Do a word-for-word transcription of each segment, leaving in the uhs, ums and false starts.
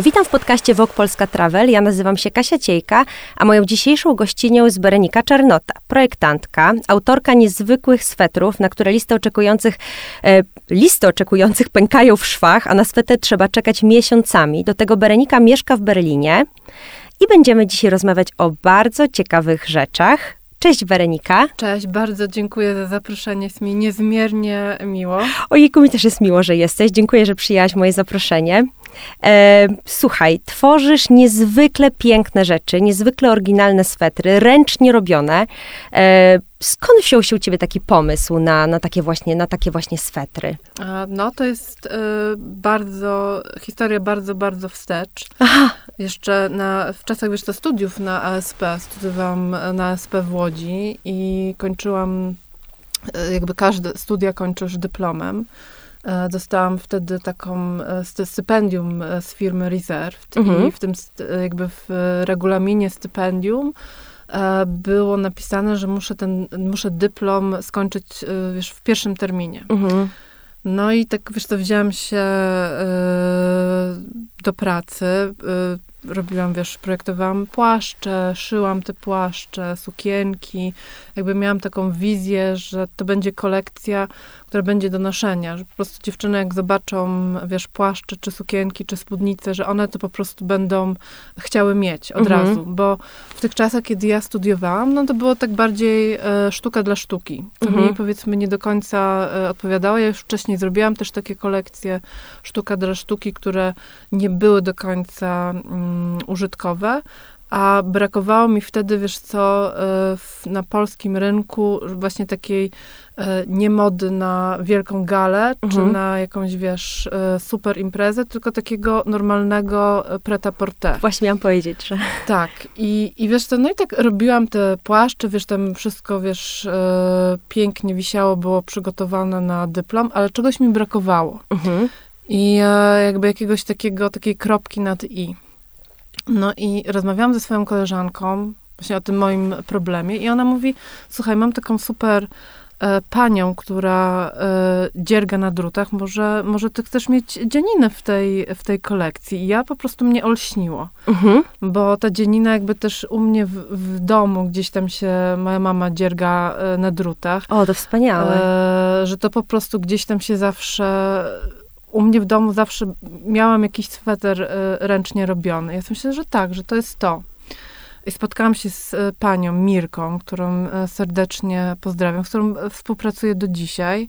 Witam w podcaście Vogue Polska Travel. Ja nazywam się Kasia Ciejka, a moją dzisiejszą gościnią jest Berenika Czarnota, projektantka, autorka niezwykłych swetrów, na które listy oczekujących, e, listy oczekujących pękają w szwach, a na swetry trzeba czekać miesiącami. Do tego Berenika mieszka w Berlinie i będziemy dzisiaj rozmawiać o bardzo ciekawych rzeczach. Cześć Berenika. Cześć, bardzo dziękuję za zaproszenie, jest mi niezmiernie miło. Ojejku, mi też jest miło, że jesteś. Dziękuję, że przyjęłaś moje zaproszenie. E, słuchaj, tworzysz niezwykle piękne rzeczy, niezwykle oryginalne swetry, ręcznie robione. E, skąd wziął się u ciebie taki pomysł na, na, takie, właśnie, na takie właśnie swetry? No to jest y, bardzo, historia bardzo, bardzo wstecz. Aha. Jeszcze na, w czasach, wiesz, to studiów na A S P, studiowałam na A S P w Łodzi i kończyłam, jakby każde studia kończysz dyplomem. Dostałam wtedy taką stypendium z firmy Reserved mhm. i w tym jakby w regulaminie stypendium było napisane, że muszę ten, muszę dyplom skończyć, wiesz, w pierwszym terminie. Mhm. No i tak, wiesz, to wzięłam się do pracy, robiłam, wiesz, projektowałam płaszcze, szyłam te płaszcze, sukienki. Jakby miałam taką wizję, że to będzie kolekcja, która będzie do noszenia. Że po prostu dziewczyny, jak zobaczą, wiesz, płaszcze, czy sukienki, czy spódnice, że one to po prostu będą chciały mieć od mhm. razu. Bo w tych czasach, kiedy ja studiowałam, no to było tak bardziej e, sztuka dla sztuki. To mhm. mi, powiedzmy, nie do końca e, odpowiadało. Ja już wcześniej zrobiłam też takie kolekcje sztuka dla sztuki, które nie były do końca mm, użytkowe. A brakowało mi wtedy, wiesz co, na polskim rynku właśnie takiej nie mody na wielką galę, mhm. czy na jakąś, wiesz, super imprezę, tylko takiego normalnego prêt-à-porter. Właśnie miałam powiedzieć, że... Tak. I, i wiesz co, no i tak robiłam te płaszcze, wiesz, tam wszystko, wiesz, pięknie wisiało, było przygotowane na dyplom, ale czegoś mi brakowało. Mhm. I jakby jakiegoś takiego, takiej kropki nad i. No i rozmawiałam ze swoją koleżanką właśnie o tym moim problemie i ona mówi, słuchaj, mam taką super e, panią, która e, dzierga na drutach, może, może ty chcesz mieć dzianinę w tej, w tej kolekcji. I ja po prostu mnie olśniło, mhm. bo ta dzianina jakby też u mnie w, w domu gdzieś tam się moja mama dzierga e, na drutach. O, to wspaniałe. E, że to po prostu gdzieś tam się zawsze... U mnie w domu zawsze miałam jakiś sweter y, ręcznie robiony. Ja myślę, że tak, że to jest to. I spotkałam się z y, panią Mirką, którą y, serdecznie pozdrawiam, z którą współpracuję do dzisiaj.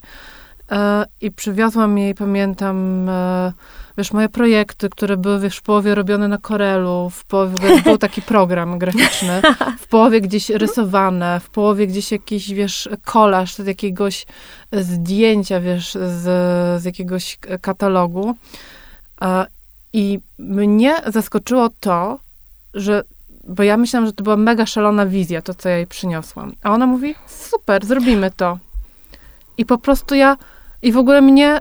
Y, I przywiozłam jej, pamiętam, y, wiesz, moje projekty, które były, wiesz, w połowie robione na Corelu, w połowie był taki program graficzny, w połowie gdzieś rysowane, w połowie gdzieś jakiś, wiesz, kolaż z jakiegoś zdjęcia, wiesz, z, z jakiegoś katalogu. I mnie zaskoczyło to, że, bo ja myślałam, że to była mega szalona wizja, to, co ja jej przyniosłam. A ona mówi, super, zrobimy to. I po prostu ja, i w ogóle mnie,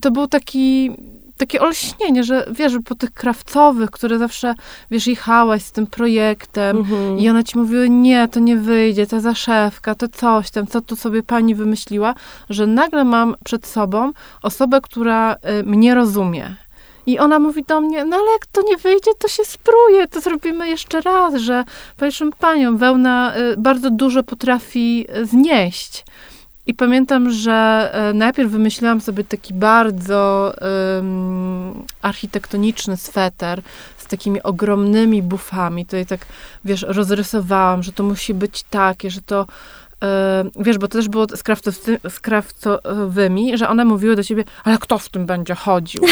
to był taki... Takie olśnienie, że wiesz, po tych krawcowych, które zawsze, wiesz, jechałaś z tym projektem mm-hmm. i one ci mówiły, nie, to nie wyjdzie, ta zaszewka, to coś tam, co tu sobie pani wymyśliła, że nagle mam przed sobą osobę, która y, mnie rozumie. I ona mówi do mnie, no ale jak to nie wyjdzie, to się spruje, to zrobimy jeszcze raz, że proszę panią, wełna y, bardzo dużo potrafi y, znieść. I pamiętam, że najpierw wymyśliłam sobie taki bardzo um, architektoniczny sweter z takimi ogromnymi bufami. Tutaj tak, wiesz, rozrysowałam, że to musi być takie, że to, um, wiesz, bo to też było z, krawcowcy, z krawcowymi, że one mówiły do siebie, ale kto w tym będzie chodził?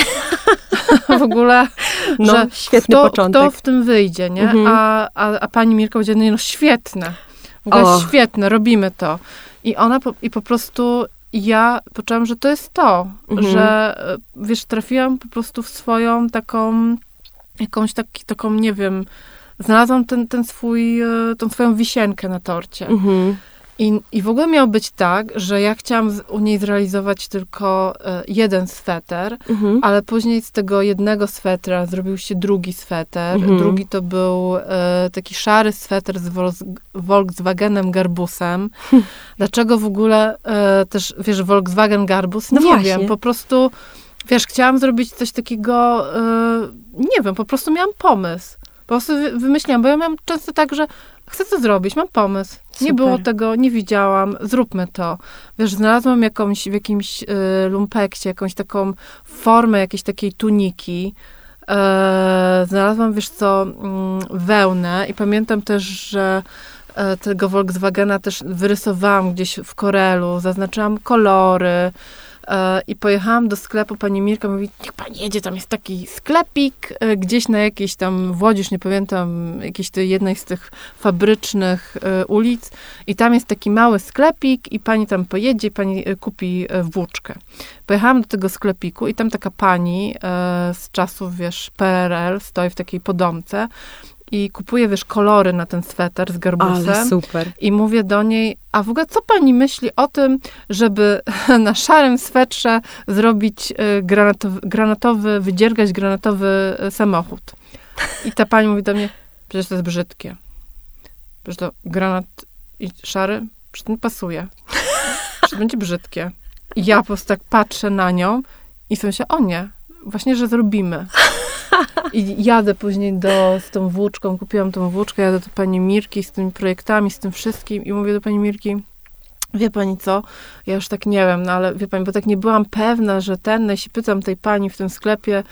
W ogóle, no, że świetny kto, początek. Kto w tym wyjdzie, nie? Mhm. A, a, a pani Mirka powiedziała, no świetne, w ogóle o. świetne, robimy to. I ona, po, i po prostu ja poczułam, że to jest to, mhm. że, wiesz, trafiłam po prostu w swoją taką, jakąś taki, taką, nie wiem, znalazłam ten, ten swój, tą swoją wisienkę na torcie. Mhm. I, I w ogóle miało być tak, że ja chciałam z, u niej zrealizować tylko jeden sweter, mhm. ale później z tego jednego swetra zrobił się drugi sweter. Mhm. Drugi to był e, taki szary sweter z Volkswagenem Garbusem. Hm. Dlaczego w ogóle e, też, wiesz, Volkswagen Garbus? No nie właśnie. Wiem, po prostu Wiesz, chciałam zrobić coś takiego, yy, nie wiem, po prostu miałam pomysł. Po prostu wymyśliłam, bo ja miałam często tak, że chcę to zrobić, mam pomysł. Super. Nie było tego, nie widziałam, zróbmy to. Wiesz, znalazłam jakąś, w jakimś yy, lumpekcie jakąś taką formę jakiejś takiej tuniki. Yy, znalazłam, wiesz co, yy, wełnę i pamiętam też, że yy, tego Volkswagena też wyrysowałam gdzieś w Corelu, zaznaczyłam kolory. I pojechałam do sklepu, pani Mirka mówi, niech pani jedzie, tam jest taki sklepik, gdzieś na jakiejś tam w Łodzi, już nie pamiętam, jakiejś tej jednej z tych fabrycznych ulic i tam jest taki mały sklepik i pani tam pojedzie, pani kupi włóczkę. Pojechałam do tego sklepiku i tam taka pani z czasów, wiesz, P R L stoi w takiej podomce i kupuje, wiesz, kolory na ten sweter z Garbusem. Ale super. I mówię do niej, a w ogóle co pani myśli o tym, żeby na szarym swetrze zrobić granatowy, granatowy wydziergać granatowy samochód? I ta pani mówi do mnie, przecież to jest brzydkie. Przecież to granat i szary, przecież to nie pasuje. Przecież to będzie brzydkie. I ja po prostu tak patrzę na nią i sobie myślę, o nie, właśnie, że zrobimy. I jadę później do, z tą włóczką, kupiłam tą włóczkę, jadę do pani Mirki z tymi projektami, z tym wszystkim i mówię do pani Mirki, wie pani co, ja już tak nie wiem, no ale wie pani, bo tak nie byłam pewna, że ten, no i się pytam tej pani w tym sklepie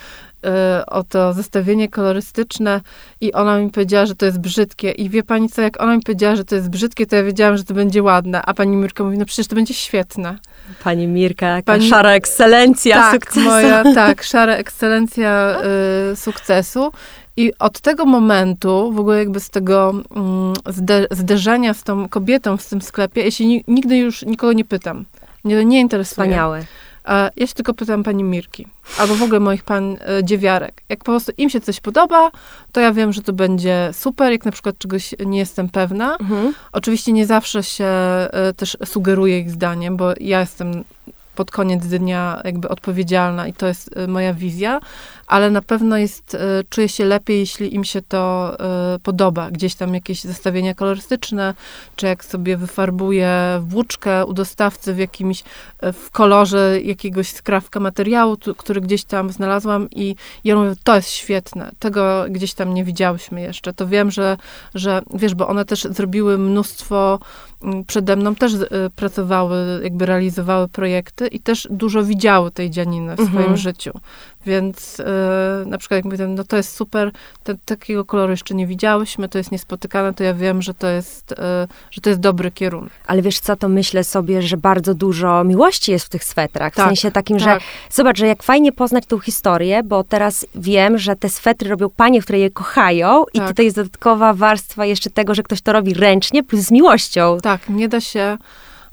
y, o to zestawienie kolorystyczne i ona mi powiedziała, że to jest brzydkie i wie pani co, jak ona mi powiedziała, że to jest brzydkie, to ja wiedziałam, że to będzie ładne, a pani Mirka mówi, no przecież to będzie świetne. Pani Mirka, jaka pani... szara ekscelencja tak, sukcesu. Moja, tak, szara ekscelencja y, sukcesu. I od tego momentu, w ogóle jakby z tego y, zde, zderzenia z tą kobietą w tym sklepie, ja się ni- nigdy już nikogo nie pytam. Nie, nie interesuje. Wspaniałe. A ja się tylko pytam pani Mirki. Albo w ogóle moich pan y, dziewiarek. Jak po prostu im się coś podoba, to ja wiem, że to będzie super, jak na przykład czegoś nie jestem pewna. Mhm. Oczywiście nie zawsze się y, też sugeruję ich zdaniem, bo ja jestem pod koniec dnia jakby odpowiedzialna i to jest y, moja wizja, ale na pewno jest, y, czuję się lepiej, jeśli im się to y, podoba. Gdzieś tam jakieś zestawienia kolorystyczne, czy jak sobie wyfarbuję włóczkę u dostawcy w jakimś, y, w kolorze jakiegoś skrawka materiału, tu, który gdzieś tam znalazłam i ja mówię, to jest świetne, tego gdzieś tam nie widziałyśmy jeszcze. To wiem, że, że wiesz, bo one też zrobiły mnóstwo, y, przede mną też y, pracowały, jakby realizowały projekty i też dużo widziały tej dzianiny w mhm. swoim życiu. Więc y, na przykład jak mówię, no to jest super, te, takiego koloru jeszcze nie widziałyśmy, to jest niespotykane, to ja wiem, że to jest, y, że to jest dobry kierunek. Ale wiesz co, to myślę sobie, że bardzo dużo miłości jest w tych swetrach. W tak, sensie takim, tak. że zobacz, że jak fajnie poznać tą historię, bo teraz wiem, że te swetry robią panie, które je kochają i tak. tutaj jest dodatkowa warstwa jeszcze tego, że ktoś to robi ręcznie plus z miłością. Tak, nie da się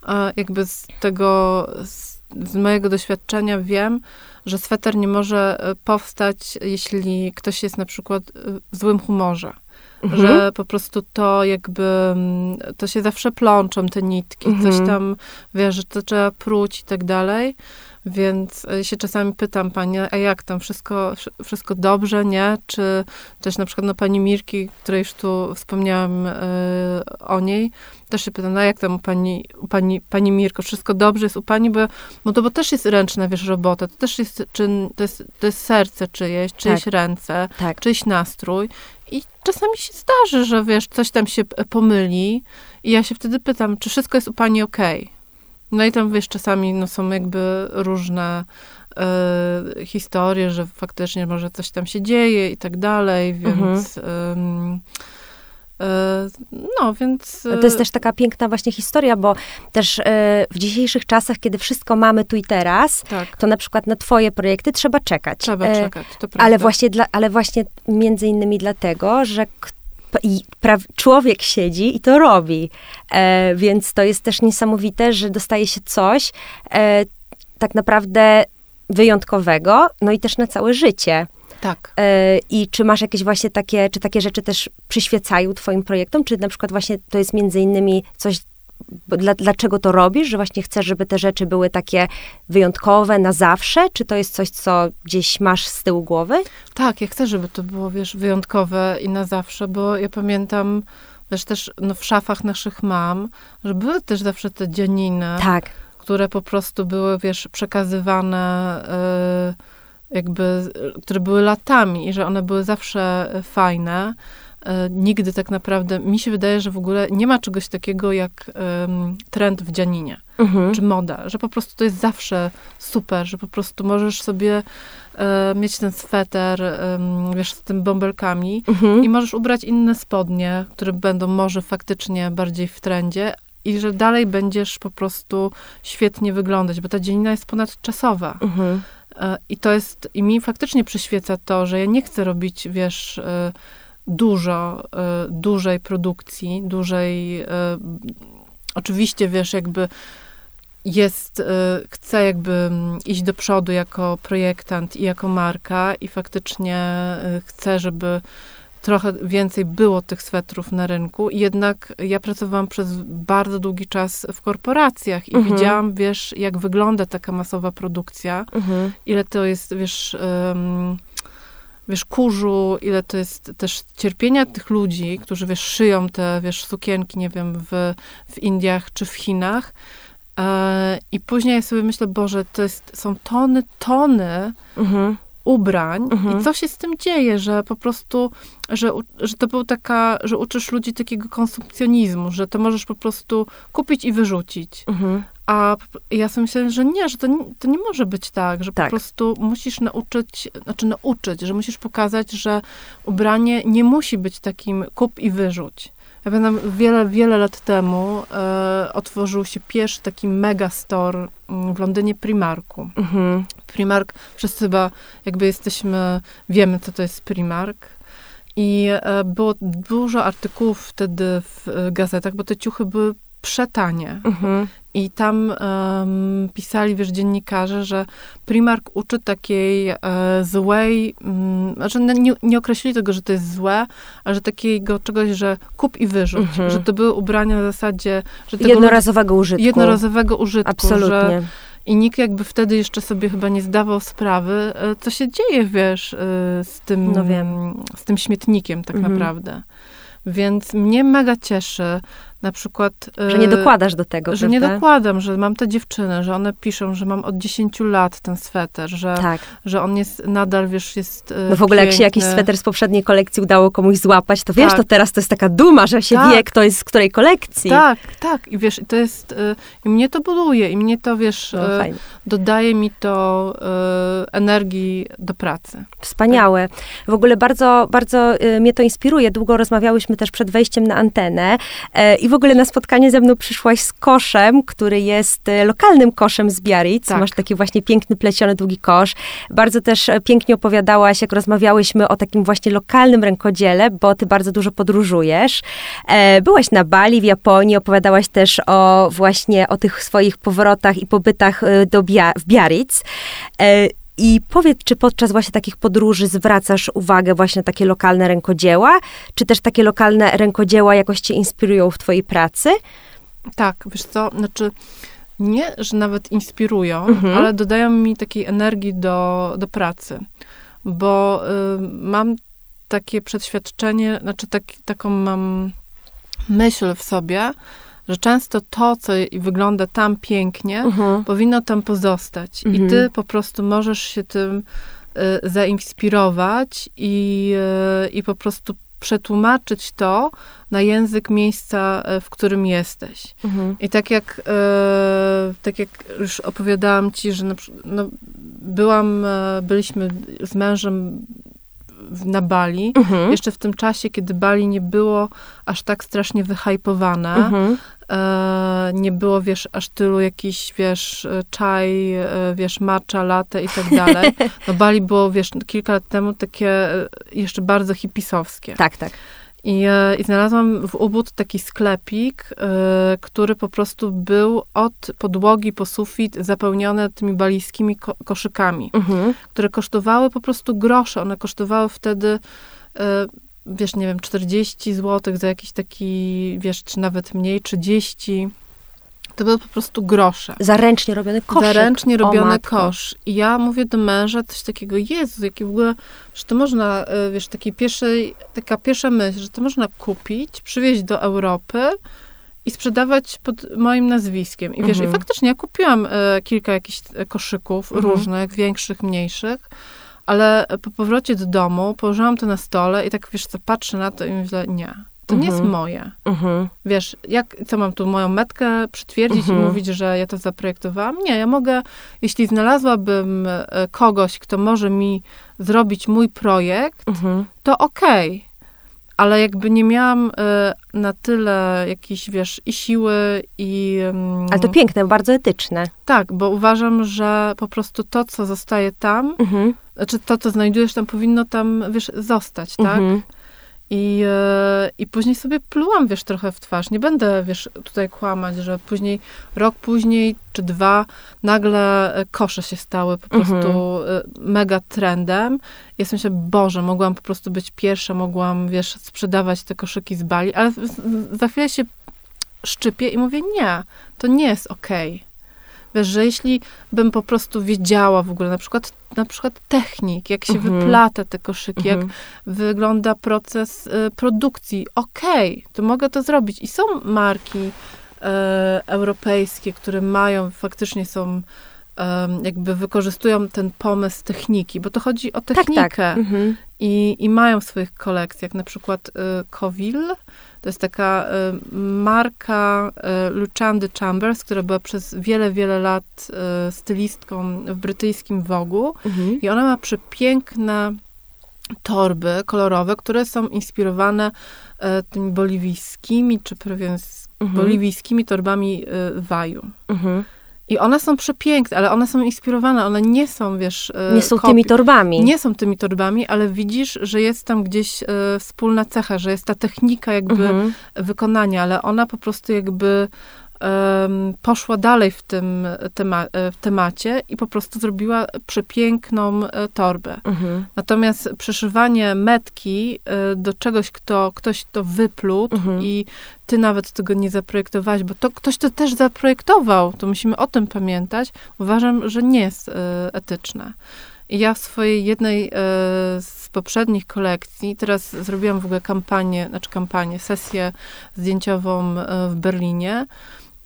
y, jakby z tego, z, z mojego doświadczenia wiem, że sweter nie może powstać, jeśli ktoś jest na przykład w złym humorze. Mhm. Że po prostu to jakby, to się zawsze plączą te nitki, mhm. coś tam, wiesz, że to trzeba pruć i tak dalej. Więc się czasami pytam pani, a jak tam, wszystko, wszystko dobrze, nie? Czy też na przykład no, pani Mirki, której już tu wspomniałam y, o niej, też się pytam, no jak tam u pani, u pani, pani Mirko, wszystko dobrze jest u pani? Bo, no to bo też jest ręczna, wiesz, robota, to też jest, czyn, to jest, to jest serce czyjeś, czyjeś tak. ręce, tak. czyjś nastrój. I czasami się zdarzy, że wiesz, coś tam się pomyli i ja się wtedy pytam, czy wszystko jest u pani okej? Okay? No i tam, wiesz, czasami no, są jakby różne y, historie, że faktycznie może coś tam się dzieje i tak dalej, więc... Mhm. Y, No, więc... To jest też taka piękna właśnie historia, bo też w dzisiejszych czasach, kiedy wszystko mamy tu i teraz, tak. to na przykład na twoje projekty trzeba czekać. Trzeba czekać, to prawda. Ale właśnie, dla, ale właśnie między innymi dlatego, że człowiek siedzi i to robi. Więc to jest też niesamowite, że dostaje się coś tak naprawdę wyjątkowego, no i też na całe życie. Tak. Y, I czy masz jakieś właśnie takie, czy takie rzeczy też przyświecają twoim projektom, czy na przykład właśnie to jest między innymi coś, dla, dlaczego to robisz, że właśnie chcesz, żeby te rzeczy były takie wyjątkowe na zawsze, czy to jest coś, co gdzieś masz z tyłu głowy? Tak, ja chcę, żeby to było, wiesz, wyjątkowe i na zawsze, bo ja pamiętam, wiesz, też no, w szafach naszych mam, że były też zawsze te dzianiny. Tak. które po prostu były, wiesz, przekazywane yy, jakby, które były latami i że one były zawsze fajne. Yy, nigdy tak naprawdę, mi się wydaje, że w ogóle nie ma czegoś takiego jak yy, trend w dzianinie, mhm. czy moda, że po prostu to jest zawsze super, że po prostu możesz sobie mieć ten sweter, wiesz, z tymi bąbelkami mhm. i możesz ubrać inne spodnie, które będą może faktycznie bardziej w trendzie i że dalej będziesz po prostu świetnie wyglądać, bo ta dzielina jest ponadczasowa. Mhm. I to jest, i mi faktycznie przyświeca to, że ja nie chcę robić, wiesz, dużo, dużej produkcji, dużej, oczywiście, wiesz, jakby jest, chcę jakby iść do przodu jako projektant i jako marka i faktycznie chcę, żeby trochę więcej było tych swetrów na rynku. I jednak ja pracowałam przez bardzo długi czas w korporacjach i mhm. widziałam, wiesz, jak wygląda taka masowa produkcja, mhm. ile to jest, wiesz, um, wiesz, kurzu, ile to jest też cierpienia tych ludzi, którzy, wiesz, szyją te, wiesz, sukienki, nie wiem, w, w Indiach czy w Chinach. I później ja sobie myślę, Boże, to jest, są tony, tony mhm. ubrań mhm. i co się z tym dzieje, że po prostu, że, że to był taka, że uczysz ludzi takiego konsumpcjonizmu, że to możesz po prostu kupić i wyrzucić. Mhm. A ja sobie myślę, że nie, że to nie, to nie może być tak, że tak. po prostu musisz nauczyć, znaczy nauczyć, że musisz pokazać, że ubranie nie musi być takim kup i wyrzuć. Ja pamiętam, wiele, wiele lat temu y, otworzył się pierwszy taki mega store w Londynie, Primarku. Mhm. Primark, wszyscy chyba jakby jesteśmy, wiemy, co to jest Primark. I y, było dużo artykułów wtedy w y, gazetach, bo te ciuchy były przetanie. Mhm. I tam y, pisali, wiesz, dziennikarze, że Primark uczy takiej y, złej, y, znaczy nie, nie określili tego, że to jest złe, ale że takiego czegoś, że kup i wyrzuć. Mhm. Że to były ubrania w zasadzie... Że tego jednorazowego użytku. Jednorazowego użytku. Absolutnie. Że, i nikt jakby wtedy jeszcze sobie chyba nie zdawał sprawy, y, co się dzieje, wiesz, y, z tym, no wiem. z tym śmietnikiem tak mhm. naprawdę. Więc mnie mega cieszy, na przykład... Że nie dokładasz do tego, Że prawda? nie dokładam, że mam te dziewczyny, że one piszą, że mam od dziesięciu lat ten sweter, że, tak. że on jest nadal, wiesz, jest No w ogóle piękny. Jak się jakiś sweter z poprzedniej kolekcji udało komuś złapać, to tak. wiesz, to teraz to jest taka duma, że się tak. wie, kto jest z której kolekcji. Tak, tak. I wiesz, to jest... I mnie to buduje, i mnie to, wiesz, no, dodaje mi to y, energii do pracy. Wspaniałe. Tak. W ogóle bardzo, bardzo mnie to inspiruje. Długo rozmawiałyśmy też przed wejściem na antenę i w ogóle na spotkanie ze mną przyszłaś z koszem, który jest lokalnym koszem z Biarritz. Tak. Masz taki właśnie piękny, pleciony, długi kosz. Bardzo też pięknie opowiadałaś, jak rozmawiałyśmy o takim właśnie lokalnym rękodziele, bo ty bardzo dużo podróżujesz. Byłaś na Bali, w Japonii, opowiadałaś też o właśnie o tych swoich powrotach i pobytach do Bia- w Biarritz. I powiedz, czy podczas właśnie takich podróży zwracasz uwagę właśnie na takie lokalne rękodzieła? Czy też takie lokalne rękodzieła jakoś cię inspirują w twojej pracy? Tak, wiesz co, znaczy nie, że nawet inspirują, mhm. ale dodają mi takiej energii do, do pracy. Bo y, mam takie przeświadczenie, znaczy tak, taką mam myśl w sobie, że często to, co wygląda tam pięknie, uh-huh. powinno tam pozostać. Uh-huh. I ty po prostu możesz się tym y, zainspirować i, y, i po prostu przetłumaczyć to na język miejsca, w którym jesteś. Uh-huh. I tak jak, y, tak jak już opowiadałam ci, że na, no, byłam, byliśmy z mężem na Bali. Uh-huh. Jeszcze w tym czasie, kiedy Bali nie było aż tak strasznie wyhajpowane. Uh-huh. E, nie było, wiesz, aż tylu jakiś, wiesz, czaj, wiesz, matcha, latte i tak dalej. No Bali było, wiesz, kilka lat temu takie jeszcze bardzo hipisowskie. Tak, tak. I, i znalazłam w Ubud taki sklepik, y, który po prostu był od podłogi po sufit zapełniony tymi balijskimi ko- koszykami, mhm. które kosztowały po prostu grosze. One kosztowały wtedy, y, wiesz, nie wiem, czterdzieści złotych za jakiś taki, wiesz, czy nawet mniej, trzydzieści. To były po prostu grosze. Za ręcznie robiony kosz. Za ręcznie robiony kosz. I ja mówię do męża coś takiego, Jezu, jakie w ogóle, że to można, wiesz, takiej pierwszej, taka pierwsza myśl, że to można kupić, przywieźć do Europy i sprzedawać pod moim nazwiskiem. I wiesz, mhm. i faktycznie ja kupiłam e, kilka jakichś koszyków mhm. różnych, większych, mniejszych, ale po powrocie do domu położyłam to na stole i tak, wiesz co, patrzę na to i myślę, nie, to mhm. nie jest moje. Mhm. Wiesz, jak, co mam tu moją metkę przytwierdzić mhm. i mówić, że ja to zaprojektowałam? Nie, ja mogę, jeśli znalazłabym kogoś, kto może mi zrobić mój projekt, mhm. to okej. Okay. Ale jakby nie miałam y, na tyle jakiejś, wiesz, i siły, i... Mm, ale to piękne, bardzo etyczne. Tak, bo uważam, że po prostu to, co zostaje tam, mhm. znaczy to, co znajdujesz tam, powinno tam, wiesz, zostać, tak? Mhm. I, y, I później sobie plułam, wiesz, trochę w twarz. Nie będę, wiesz, tutaj kłamać, że później, rok później, czy dwa, nagle kosze się stały po prostu mhm. mega trendem. Ja sobie myślę, Boże, mogłam po prostu być pierwsza, mogłam, wiesz, sprzedawać te koszyki z Bali, ale za chwilę się szczypię i mówię, nie, to nie jest okej. Okay. Wiesz, że jeśli bym po prostu wiedziała w ogóle, na przykład, na przykład technik, jak się mhm. wyplata te koszyki, mhm. jak wygląda proces y, produkcji, okej, okay, to mogę to zrobić. I są marki y, europejskie, które mają, faktycznie są, y, jakby wykorzystują ten pomysł techniki, bo to chodzi o technikę. Tak, tak. Mhm. I, i mają w swoich kolekcjach, na przykład y, Coville. To jest taka y, marka y, Lucindy Chambers, która była przez wiele, wiele lat y, stylistką w brytyjskim Vogue'u. Mhm. I ona ma przepiękne torby kolorowe, które są inspirowane y, tymi boliwijskimi, czy prawie mhm. boliwijskimi torbami y, waju. Mhm. I one są przepiękne, ale one są inspirowane, one nie są, wiesz... Nie są kopi- tymi torbami. Nie są tymi torbami, ale widzisz, że jest tam gdzieś y, wspólna cecha, że jest ta technika jakby mhm. wykonania, ale ona po prostu jakby y, poszła dalej w tym tema- w temacie i po prostu zrobiła przepiękną y, torbę. Mhm. Natomiast przyszywanie metki y, do czegoś, kto, ktoś to wyplótł mhm. i ty nawet tego nie zaprojektowałaś, bo to ktoś to też zaprojektował, to musimy o tym pamiętać. Uważam, że nie jest y, etyczne. I ja w swojej jednej y, z poprzednich kolekcji, teraz zrobiłam w ogóle kampanię, znaczy kampanię, sesję zdjęciową y, w Berlinie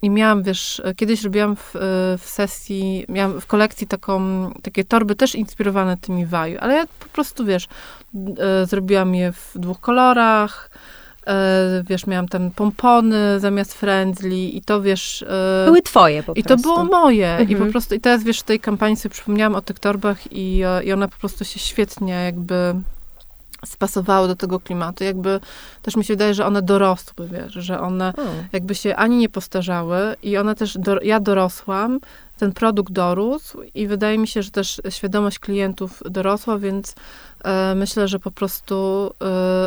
i miałam, wiesz, kiedyś robiłam w, y, w sesji, miałam w kolekcji taką, takie torby też inspirowane tymi waju, ale ja po prostu, wiesz, y, zrobiłam je w dwóch kolorach, wiesz, miałam tam pompony zamiast frędzli i to, wiesz... Były twoje po prostu. I to było moje. Mhm. I po prostu, i teraz, wiesz, w tej kampanii sobie przypomniałam o tych torbach i, i one po prostu się świetnie jakby spasowały do tego klimatu. Jakby też mi się wydaje, że one dorosły, wiesz, że one hmm. jakby się ani nie postarzały i one też, do, ja dorosłam, ten produkt dorósł i wydaje mi się, że też świadomość klientów dorosła, więc myślę, że po prostu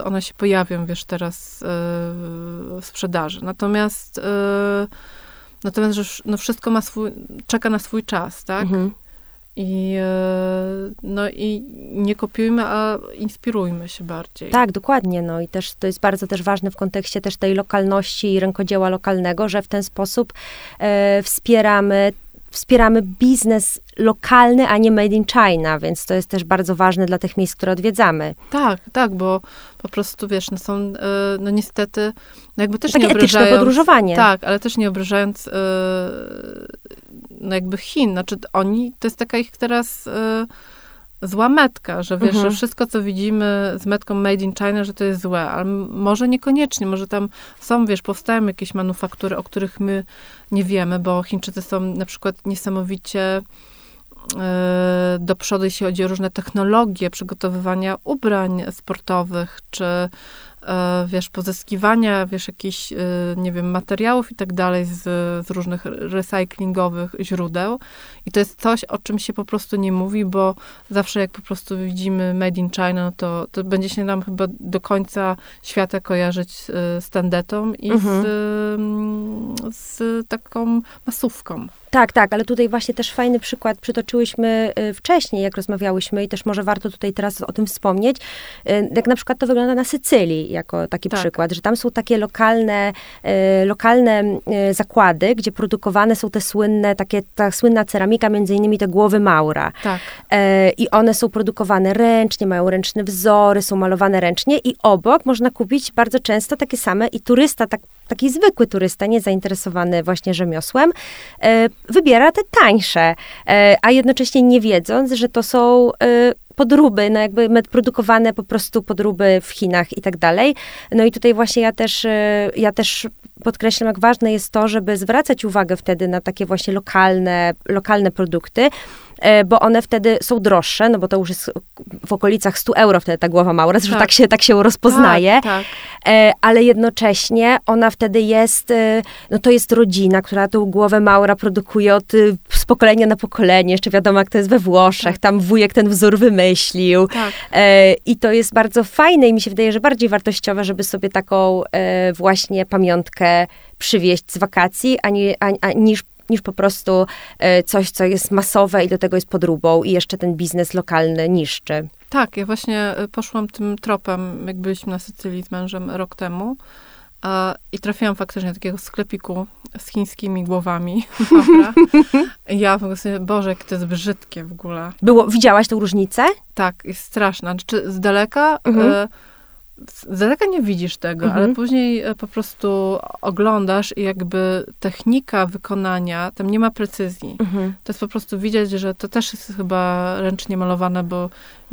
one się pojawią, wiesz, teraz w sprzedaży. Natomiast, natomiast że no wszystko ma swój, czeka na swój czas, tak? Mhm. I, no i nie kopiujmy, a inspirujmy się bardziej. Tak, dokładnie. No i też to jest bardzo też ważne w kontekście też tej lokalności i rękodzieła lokalnego, że w ten sposób e, wspieramy Wspieramy biznes lokalny, a nie made in China, więc to jest też bardzo ważne dla tych miejsc, które odwiedzamy. Tak, tak, bo po prostu, wiesz, no są, no niestety, no jakby też takie nie obrażając... etyczne podróżowanie. Tak, ale też nie obrażając, no jakby Chin, znaczy oni, to jest taka ich teraz zła metka, że wiesz, mhm. że wszystko, co widzimy z metką made in China, że to jest złe, ale może niekoniecznie, może tam są, wiesz, powstają jakieś manufaktury, o których my nie wiemy, bo Chińczycy są na przykład niesamowicie yy, do przodu, jeśli chodzi o różne technologie przygotowywania ubrań sportowych, czy yy, wiesz, pozyskiwania, wiesz, jakichś, yy, nie wiem, materiałów i tak dalej z, z różnych recyklingowych źródeł. I to jest coś, o czym się po prostu nie mówi, bo zawsze jak po prostu widzimy made in China, no to, to będzie się nam chyba do końca świata kojarzyć z, z tandetą i mhm. z, z taką masówką. Tak, tak, ale tutaj właśnie też fajny przykład przytoczyłyśmy wcześniej, jak rozmawiałyśmy i też może warto tutaj teraz o tym wspomnieć, jak na przykład to wygląda na Sycylii, jako taki tak. przykład, że tam są takie lokalne, e, lokalne e, zakłady, gdzie produkowane są te słynne, takie, ta słynna ceramika, między innymi te głowy Maura. Tak. E, I one są produkowane ręcznie, mają ręczne wzory, są malowane ręcznie i obok można kupić bardzo często takie same i turysta, tak, taki zwykły turysta, niezainteresowany właśnie rzemiosłem, e, wybiera te tańsze, e, a jednocześnie nie wiedząc, że to są... E, podróby, no jakby produkowane po prostu podróby w Chinach i tak dalej. No i tutaj właśnie ja też, ja też podkreślam, jak ważne jest to, żeby zwracać uwagę wtedy na takie właśnie lokalne, lokalne produkty, bo one wtedy są droższe, no bo to już jest w okolicach stu euro wtedy ta głowa Maura, zresztą tak. tak się tak się rozpoznaje, tak, tak. ale jednocześnie ona wtedy jest, no to jest rodzina, która tą głowę Maura produkuje od, z pokolenia na pokolenie, jeszcze wiadomo jak to jest we Włoszech, tak. tam wujek ten wzór wymyślił tak. i to jest bardzo fajne i mi się wydaje, że bardziej wartościowe, żeby sobie taką właśnie pamiątkę przywieźć z wakacji, ani, ani, niż niż po prostu coś, co jest masowe i do tego jest podróbą i jeszcze ten biznes lokalny niszczy. Tak, ja właśnie poszłam tym tropem, jak byliśmy na Sycylii z mężem rok temu a, i trafiłam faktycznie do takiego sklepiku z chińskimi głowami. Ja w ogóle, Boże, jak to jest brzydkie w ogóle. Było, widziałaś tę różnicę? Tak, jest straszna. Znaczy, z daleka... Mhm. Y- Z daleka nie widzisz tego, mhm. ale później po prostu oglądasz i jakby technika wykonania, tam nie ma precyzji. Mhm. To jest po prostu widać, że to też jest chyba ręcznie malowane, bo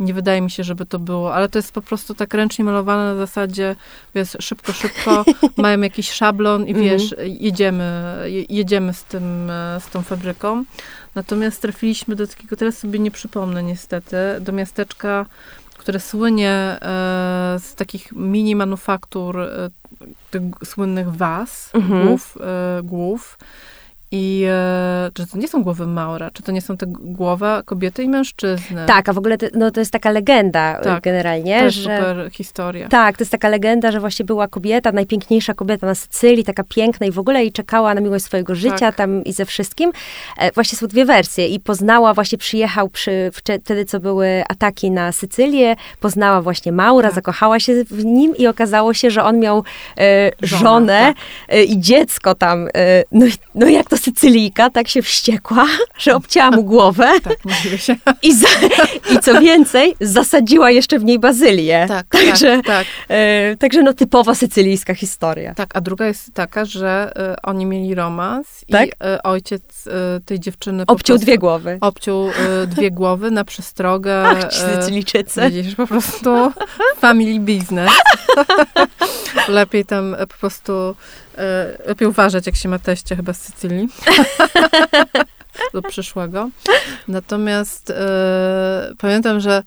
nie wydaje mi się, żeby to było, ale to jest po prostu tak ręcznie malowane na zasadzie, wiesz, szybko, szybko, mają jakiś szablon i wiesz, mhm. jedziemy, jedziemy z tym, z tą fabryką. Natomiast trafiliśmy do takiego, teraz sobie nie przypomnę niestety, do miasteczka, które słynie z takich mini manufaktur tych słynnych was, mhm. głów, głów. I e, czy to nie są głowy Maura, czy to nie są te głowa kobiety i mężczyzny. Tak, a w ogóle to, no, to jest taka legenda tak, generalnie. To jest że, super historia. Tak, to jest taka legenda, że właśnie była kobieta, najpiękniejsza kobieta na Sycylii, taka piękna i w ogóle i czekała na miłość swojego życia tak. tam i ze wszystkim. E, właśnie są dwie wersje i poznała, właśnie przyjechał przy, wtedy, co były ataki na Sycylię, poznała właśnie Maura, tak. zakochała się w nim i okazało się, że on miał e, żonę, żonę tak. e, i dziecko tam. E, no, no jak to Sycylijka tak się wściekła, że obcięła mu głowę tak, mówię się. I, za, i co więcej, zasadziła jeszcze w niej bazylię. Tak, także, tak, tak. E, także no typowa sycylijska historia. Tak, a druga jest taka, że e, oni mieli romans tak? i e, ojciec e, tej dziewczyny... Obciął dwie głowy. Obciął e, dwie głowy na przestrogę. Ach, ci Sycylijczycy. E, widzisz, po prostu family business. Lepiej tam po prostu... Lepiej uważać, jak się ma teścia chyba z Sycylii. Do przyszłego. Natomiast e, pamiętam, że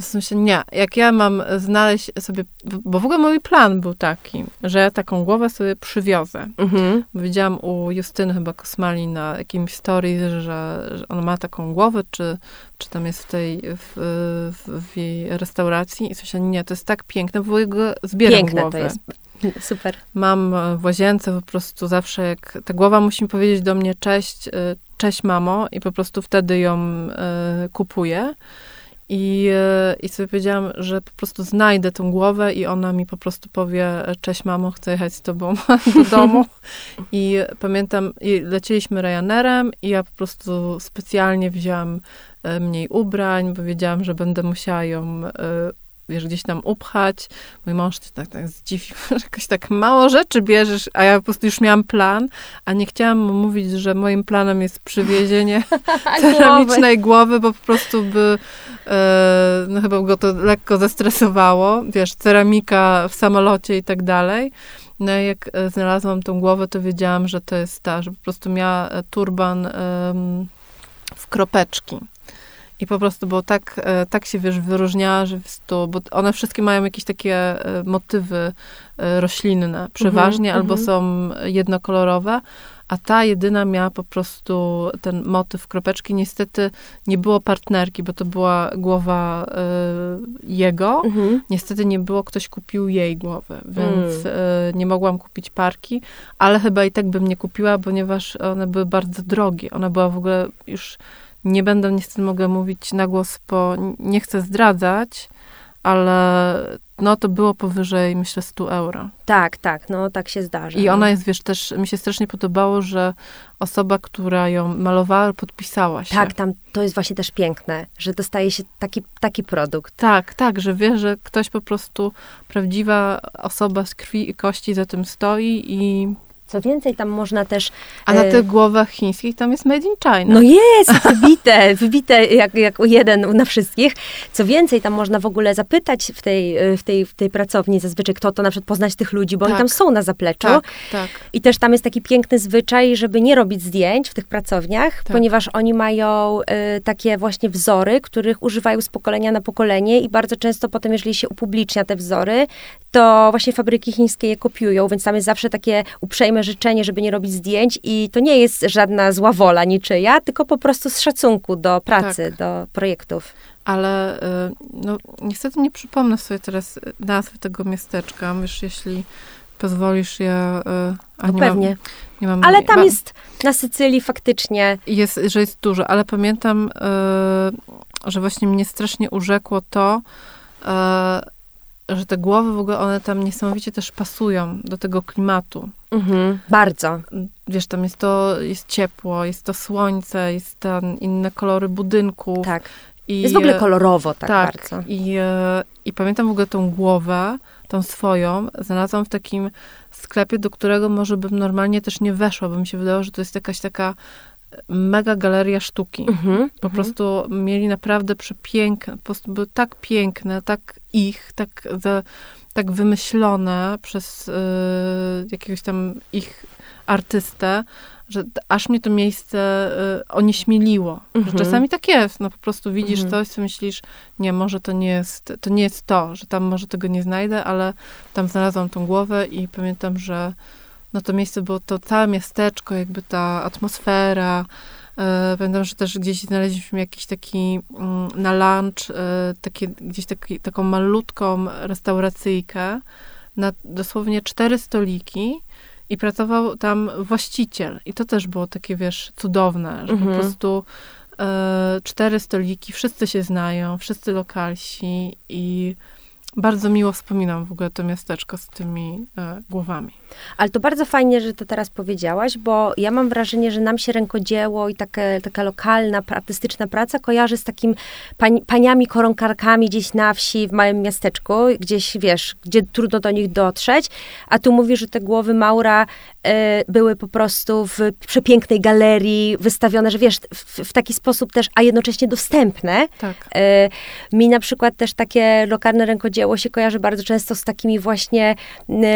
w sensie, nie, jak ja mam znaleźć sobie, bo w ogóle mój plan był taki, że ja taką głowę sobie przywiozę. Mhm. Widziałam u Justyny chyba Kosmali na jakimś stories, że, że ona ma taką głowę, czy, czy tam jest w tej, w, w, w jej restauracji. I w sensie, nie, to jest tak piękne, bo ja go zbieram piękne głowę. To jest. Super. Mam w łazience po prostu zawsze, jak ta głowa musi mi powiedzieć do mnie cześć, cześć mamo i po prostu wtedy ją y, kupuję. I, i sobie powiedziałam, że po prostu znajdę tą głowę i ona mi po prostu powie cześć mamo, chcę jechać z tobą do domu. I pamiętam, i leciliśmy Ryanairem i ja po prostu specjalnie wzięłam mniej ubrań, bo wiedziałam, że będę musiała ją y, wiesz, gdzieś tam upchać. Mój mąż się tak, tak zdziwił, że jakoś tak mało rzeczy bierzesz, a ja po prostu już miałam plan, a nie chciałam mówić, że moim planem jest przywiezienie ceramicznej głowy, bo po prostu by yy, no chyba go to lekko zestresowało. Wiesz, ceramika w samolocie i tak dalej. No i jak znalazłam tą głowę, to wiedziałam, że to jest ta, że po prostu miała turban yy, w kropeczki. I po prostu, bo tak, tak się, wiesz, wyróżniała, że to, bo one wszystkie mają jakieś takie motywy roślinne przeważnie, mm-hmm, albo mm-hmm. są jednokolorowe, a ta jedyna miała po prostu ten motyw kropeczki. Niestety nie było partnerki, bo to była głowa y, jego. Mhm. Niestety nie było, ktoś kupił jej głowę, więc mm. y, nie mogłam kupić parki, ale chyba i tak bym nie kupiła, ponieważ one były bardzo drogie. Ona była w ogóle już... Nie będę niestety mogła mówić na głos, bo nie chcę zdradzać, ale no to było powyżej, myślę, stu euro. Tak, tak, no tak się zdarza. I ona jest, wiesz, też, mi się strasznie podobało, że osoba, która ją malowała, podpisała się. Tak, tam to jest właśnie też piękne, że dostaje się taki, taki produkt. Tak, tak, że wie, że ktoś po prostu, prawdziwa osoba z krwi i kości za tym stoi i... Co więcej, tam można też... A na tych głowach chińskich tam jest Made in China. No jest, wybite, wybite jak, jak jeden na wszystkich. Co więcej, tam można w ogóle zapytać w tej, w tej, w tej pracowni zazwyczaj, kto to, na przykład poznać tych ludzi, bo tak. Oni tam są na zapleczu. Tak, tak. I też tam jest taki piękny zwyczaj, żeby nie robić zdjęć w tych pracowniach, tak. Ponieważ oni mają y, takie właśnie wzory, których używają z pokolenia na pokolenie i bardzo często potem, jeżeli się upublicznia te wzory, to właśnie fabryki chińskie je kopiują, więc tam jest zawsze takie uprzejme życzenie, żeby nie robić zdjęć i to nie jest żadna zła wola niczyja, tylko po prostu z szacunku do pracy, tak. Do projektów. Ale no, niestety nie przypomnę sobie teraz nazwy tego miasteczka, wiesz, jeśli pozwolisz, ja... A no nie pewnie. Mam, nie mam ale tam ba- jest na Sycylii faktycznie... Jest, że jest dużo, ale pamiętam, y, że właśnie mnie strasznie urzekło to, y, że te głowy w ogóle, one tam niesamowicie też pasują do tego klimatu. Mhm, bardzo. Wiesz, tam jest to, jest ciepło, jest to słońce, jest tam inne kolory budynków. Tak. I, jest w ogóle kolorowo tak, tak bardzo. I, I pamiętam w ogóle tą głowę, tą swoją, znalazłam w takim sklepie, do którego może bym normalnie też nie weszła, bo mi się wydawało, że to jest jakaś taka mega galeria sztuki. Mm-hmm, po mm-hmm. prostu mieli naprawdę przepiękne, po prostu były tak piękne, tak ich, tak, za, tak wymyślone przez y, jakiegoś tam ich artystę, że aż mnie to miejsce y, onieśmieliło. Mm-hmm. Że czasami tak jest, no po prostu widzisz mm-hmm. coś, co myślisz, nie, może to nie jest, to nie jest to, że tam może tego nie znajdę, ale tam znalazłam tą głowę i pamiętam, że no to miejsce było to całe miasteczko, jakby ta atmosfera. Pamiętam, że też gdzieś znaleźliśmy jakiś taki na lunch, takie, gdzieś taki, taką malutką restauracyjkę na dosłownie cztery stoliki i pracował tam właściciel. I to też było takie, wiesz, cudowne, że mhm. po prostu cztery stoliki, wszyscy się znają, wszyscy lokalsi i... Bardzo miło wspominam w ogóle to miasteczko z tymi e, głowami. Ale to bardzo fajnie, że to teraz powiedziałaś, bo ja mam wrażenie, że nam się rękodzieło i takie, taka lokalna, artystyczna praca kojarzy z takim pań, paniami koronkarkami gdzieś na wsi, w małym miasteczku, gdzieś, wiesz, gdzie trudno do nich dotrzeć, a tu mówisz, że te głowy Maura y, były po prostu w przepięknej galerii wystawione, że wiesz, w, w taki sposób też, a jednocześnie dostępne. Tak. Y, mi na przykład też takie lokalne rękodzieło się kojarzy bardzo często z takimi właśnie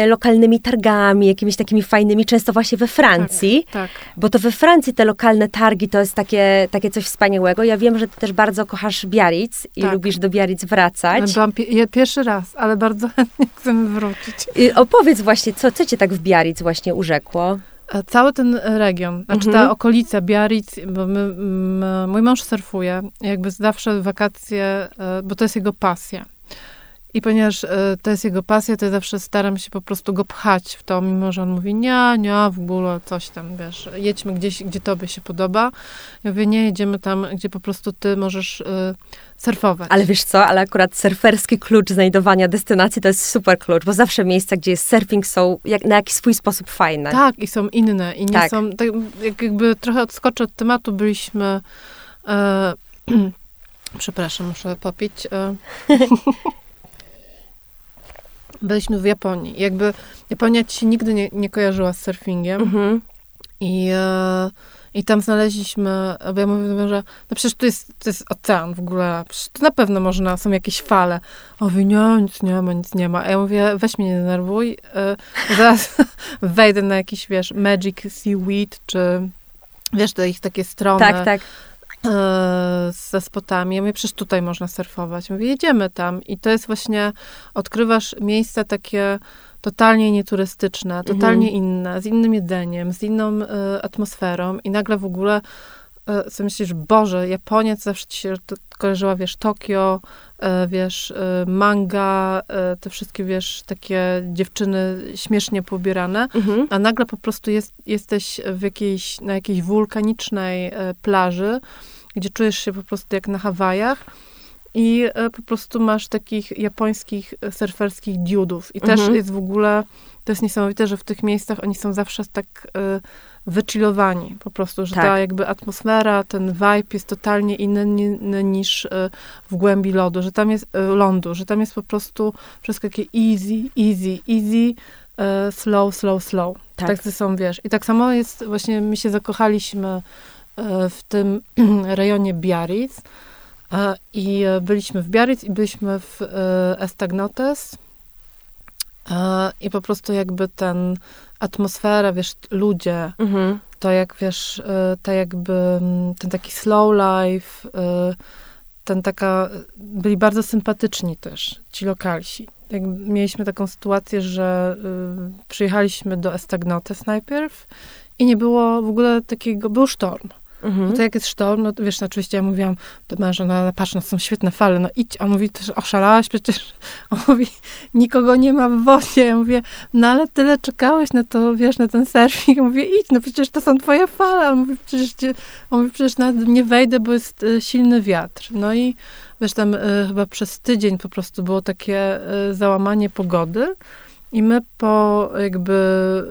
lokalnymi targami, jakimiś takimi fajnymi, często właśnie we Francji, tak, tak. Bo to we Francji te lokalne targi to jest takie, takie coś wspaniałego. Ja wiem, że ty też bardzo kochasz Biarritz i tak. lubisz do Biarritz wracać. Ja byłam pi- ja pierwszy raz, ale bardzo chętnie chcemy wrócić. I opowiedz właśnie, co, co cię tak w Biarritz właśnie urzekło? A cały ten region, znaczy mhm. ta okolica Biarritz, bo my, my, mój mąż surfuje, jakby zawsze wakacje, bo to jest jego pasja. I ponieważ y, to jest jego pasja, to ja zawsze staram się po prostu go pchać w to, mimo że on mówi, nie, nie, w ogóle coś tam, wiesz, jedźmy gdzieś, gdzie tobie się podoba. Ja mówię, nie, jedziemy tam, gdzie po prostu ty możesz y, surfować. Ale wiesz co, ale akurat surferski klucz znajdowania destynacji to jest super klucz, bo zawsze miejsca, gdzie jest surfing są jak, na jakiś swój sposób fajne. Tak, i są inne. I nie tak. są, tak, jakby trochę odskoczę od tematu, byliśmy, y, przepraszam, muszę popić. Y, Byliśmy w Japonii. Jakby Japonia ci się nigdy nie, nie kojarzyła z surfingiem. Mm-hmm. I, e, I tam znaleźliśmy, bo ja mówię, że no przecież tu jest, to jest ocean w ogóle, przecież tu na pewno można, są jakieś fale. A on mówi, nie, nic nie ma, nic nie ma. A ja mówię, weź mnie nie denerwuj, e, zaraz wejdę na jakiś, wiesz, Magic Seaweed, czy wiesz, do ich takie strony. Tak, tak. Ze spotami. Ja mówię, przecież tutaj można surfować. Mówię, jedziemy tam. I to jest właśnie, odkrywasz miejsca takie totalnie nieturystyczne, totalnie mhm. inne, z innym jedzeniem, z inną y, atmosferą i nagle w ogóle y, sobie myślisz, Boże, Japonia zawsze ci się kojarzyła, wiesz, Tokio, y, wiesz, y, manga, y, te wszystkie, wiesz, takie dziewczyny śmiesznie poubierane, mhm. a nagle po prostu jest, jesteś w jakiejś, na jakiejś wulkanicznej y, plaży, gdzie czujesz się po prostu jak na Hawajach i po prostu masz takich japońskich surferskich diodów. I mhm. też jest w ogóle, to jest niesamowite, że w tych miejscach oni są zawsze tak y, wychillowani po prostu, że tak. ta jakby atmosfera, ten vibe jest totalnie inny, inny niż y, w głębi lodu, że tam jest y, lądu, że tam jest po prostu wszystko takie easy, easy, easy, y, slow, slow, slow. Tak. tak to są, wiesz. I tak samo jest, właśnie my się zakochaliśmy y, w tym rejonie Biarritz, i byliśmy w Biarritz i byliśmy w Estagnots i po prostu jakby ten atmosfera, wiesz, ludzie, mhm. to jak, wiesz, ta jakby ten taki slow life, ten taka, byli bardzo sympatyczni też ci lokalsi. Jak mieliśmy taką sytuację, że przyjechaliśmy do Estagnots najpierw i nie było w ogóle takiego, był sztorm. Mhm. No to jak jest sztorm, no wiesz, no, oczywiście ja mówiłam do męża, no patrz, no są świetne fale, no idź. On mówi też, oszalałaś przecież. On mówi, nikogo nie ma w wodzie. Ja mówię, no ale tyle czekałeś na to, wiesz, na ten surfing. Ja mówię, idź, no przecież to są twoje fale. On mówi, przecież, on mówi, przecież nawet nie wejdę, bo jest silny wiatr. No i wiesz, tam y, chyba przez tydzień po prostu było takie y, załamanie pogody i my po jakby...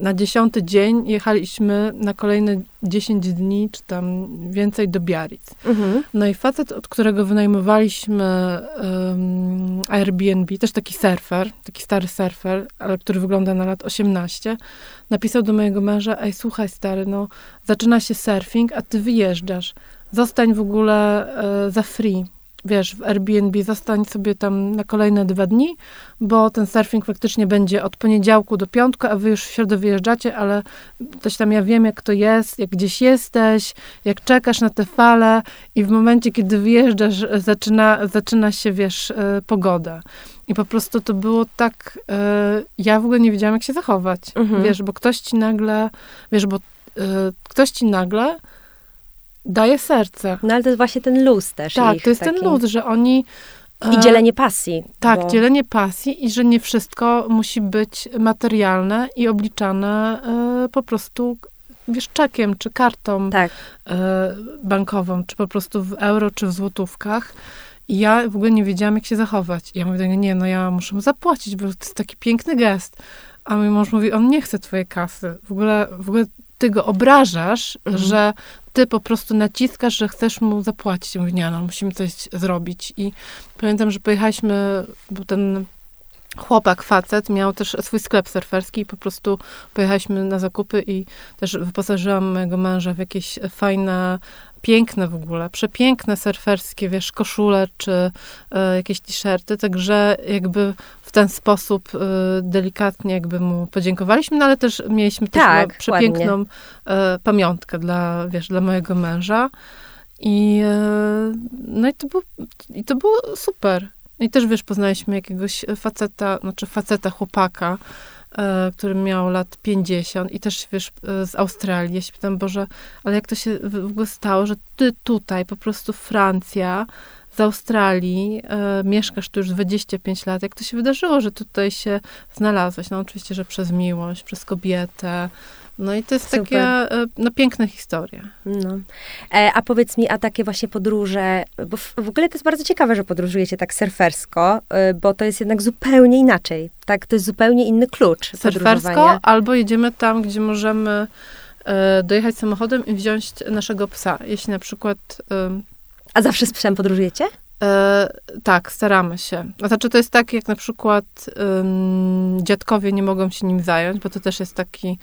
Na dziesiąty dzień jechaliśmy na kolejne dziesięć dni, czy tam więcej, do Biarritz. Mhm. No i facet, od którego wynajmowaliśmy um, Airbnb, też taki surfer, taki stary surfer, ale który wygląda na lat osiemnaście, napisał do mojego męża, ej, słuchaj stary, no zaczyna się surfing, a ty wyjeżdżasz. Zostań w ogóle e, za free. Wiesz, w Airbnb zostań sobie tam na kolejne dwa dni, bo ten surfing faktycznie będzie od poniedziałku do piątku, a wy już w środę wyjeżdżacie, ale też tam ja wiem, jak to jest, jak gdzieś jesteś, jak czekasz na te fale i w momencie, kiedy wyjeżdżasz, zaczyna, zaczyna się, wiesz, pogoda. I po prostu to było tak, ja w ogóle nie wiedziałam, jak się zachować, mhm. wiesz, bo ktoś ci nagle, wiesz, bo ktoś ci nagle daje serce. No ale to jest właśnie ten luz też. Tak, ich to jest taki... ten luz, że oni... I dzielenie pasji. Tak, bo... dzielenie pasji i że nie wszystko musi być materialne i obliczane y, po prostu, wiesz, czekiem, czy kartą tak. y, bankową, czy po prostu w euro, czy w złotówkach. I ja w ogóle nie wiedziałam, jak się zachować. I ja mówię, nie, no ja muszę mu zapłacić, bo to jest taki piękny gest. A mój mąż mówi, on nie chce twojej kasy. W ogóle, w ogóle ty go obrażasz, mhm. że ty po prostu naciskasz, że chcesz mu zapłacić. Mówi, nie, no, musimy coś zrobić. I pamiętam, że pojechaliśmy, bo ten chłopak, facet, miał też swój sklep surferski i po prostu pojechaliśmy na zakupy i też wyposażyłam mojego męża w jakieś fajne, piękne w ogóle, przepiękne surferskie, wiesz, koszule, czy y, jakieś t-shirty, także jakby w ten sposób y, delikatnie jakby mu podziękowaliśmy, no ale też mieliśmy tak, też, no, przepiękną y, pamiątkę dla, wiesz, dla mojego męża i y, no i to, było, i to było super. I też, wiesz, poznaliśmy jakiegoś faceta, znaczy faceta, chłopaka, który miał lat pięćdziesiąt i też, wiesz, z Australii. Ja się pytam, Boże, ale jak to się w ogóle stało, że ty tutaj, po prostu Francja, z Australii, e, mieszkasz tu już dwadzieścia pięć lat. Jak to się wydarzyło, że tutaj się znalazłeś? No oczywiście, że przez miłość, przez kobietę. No i to jest super. Takie, no, piękna historia. No. E, a powiedz mi, a takie właśnie podróże, bo w, w ogóle to jest bardzo ciekawe, że podróżujecie tak surfersko, y, bo to jest jednak zupełnie inaczej, tak? To jest zupełnie inny klucz surfersko, albo jedziemy tam, gdzie możemy y, dojechać samochodem i wziąć naszego psa. Jeśli na przykład... Y, a zawsze z psem podróżujecie? Yy, tak, staramy się. Znaczy to jest tak, jak na przykład yy, dziadkowie nie mogą się nim zająć, bo to też jest takie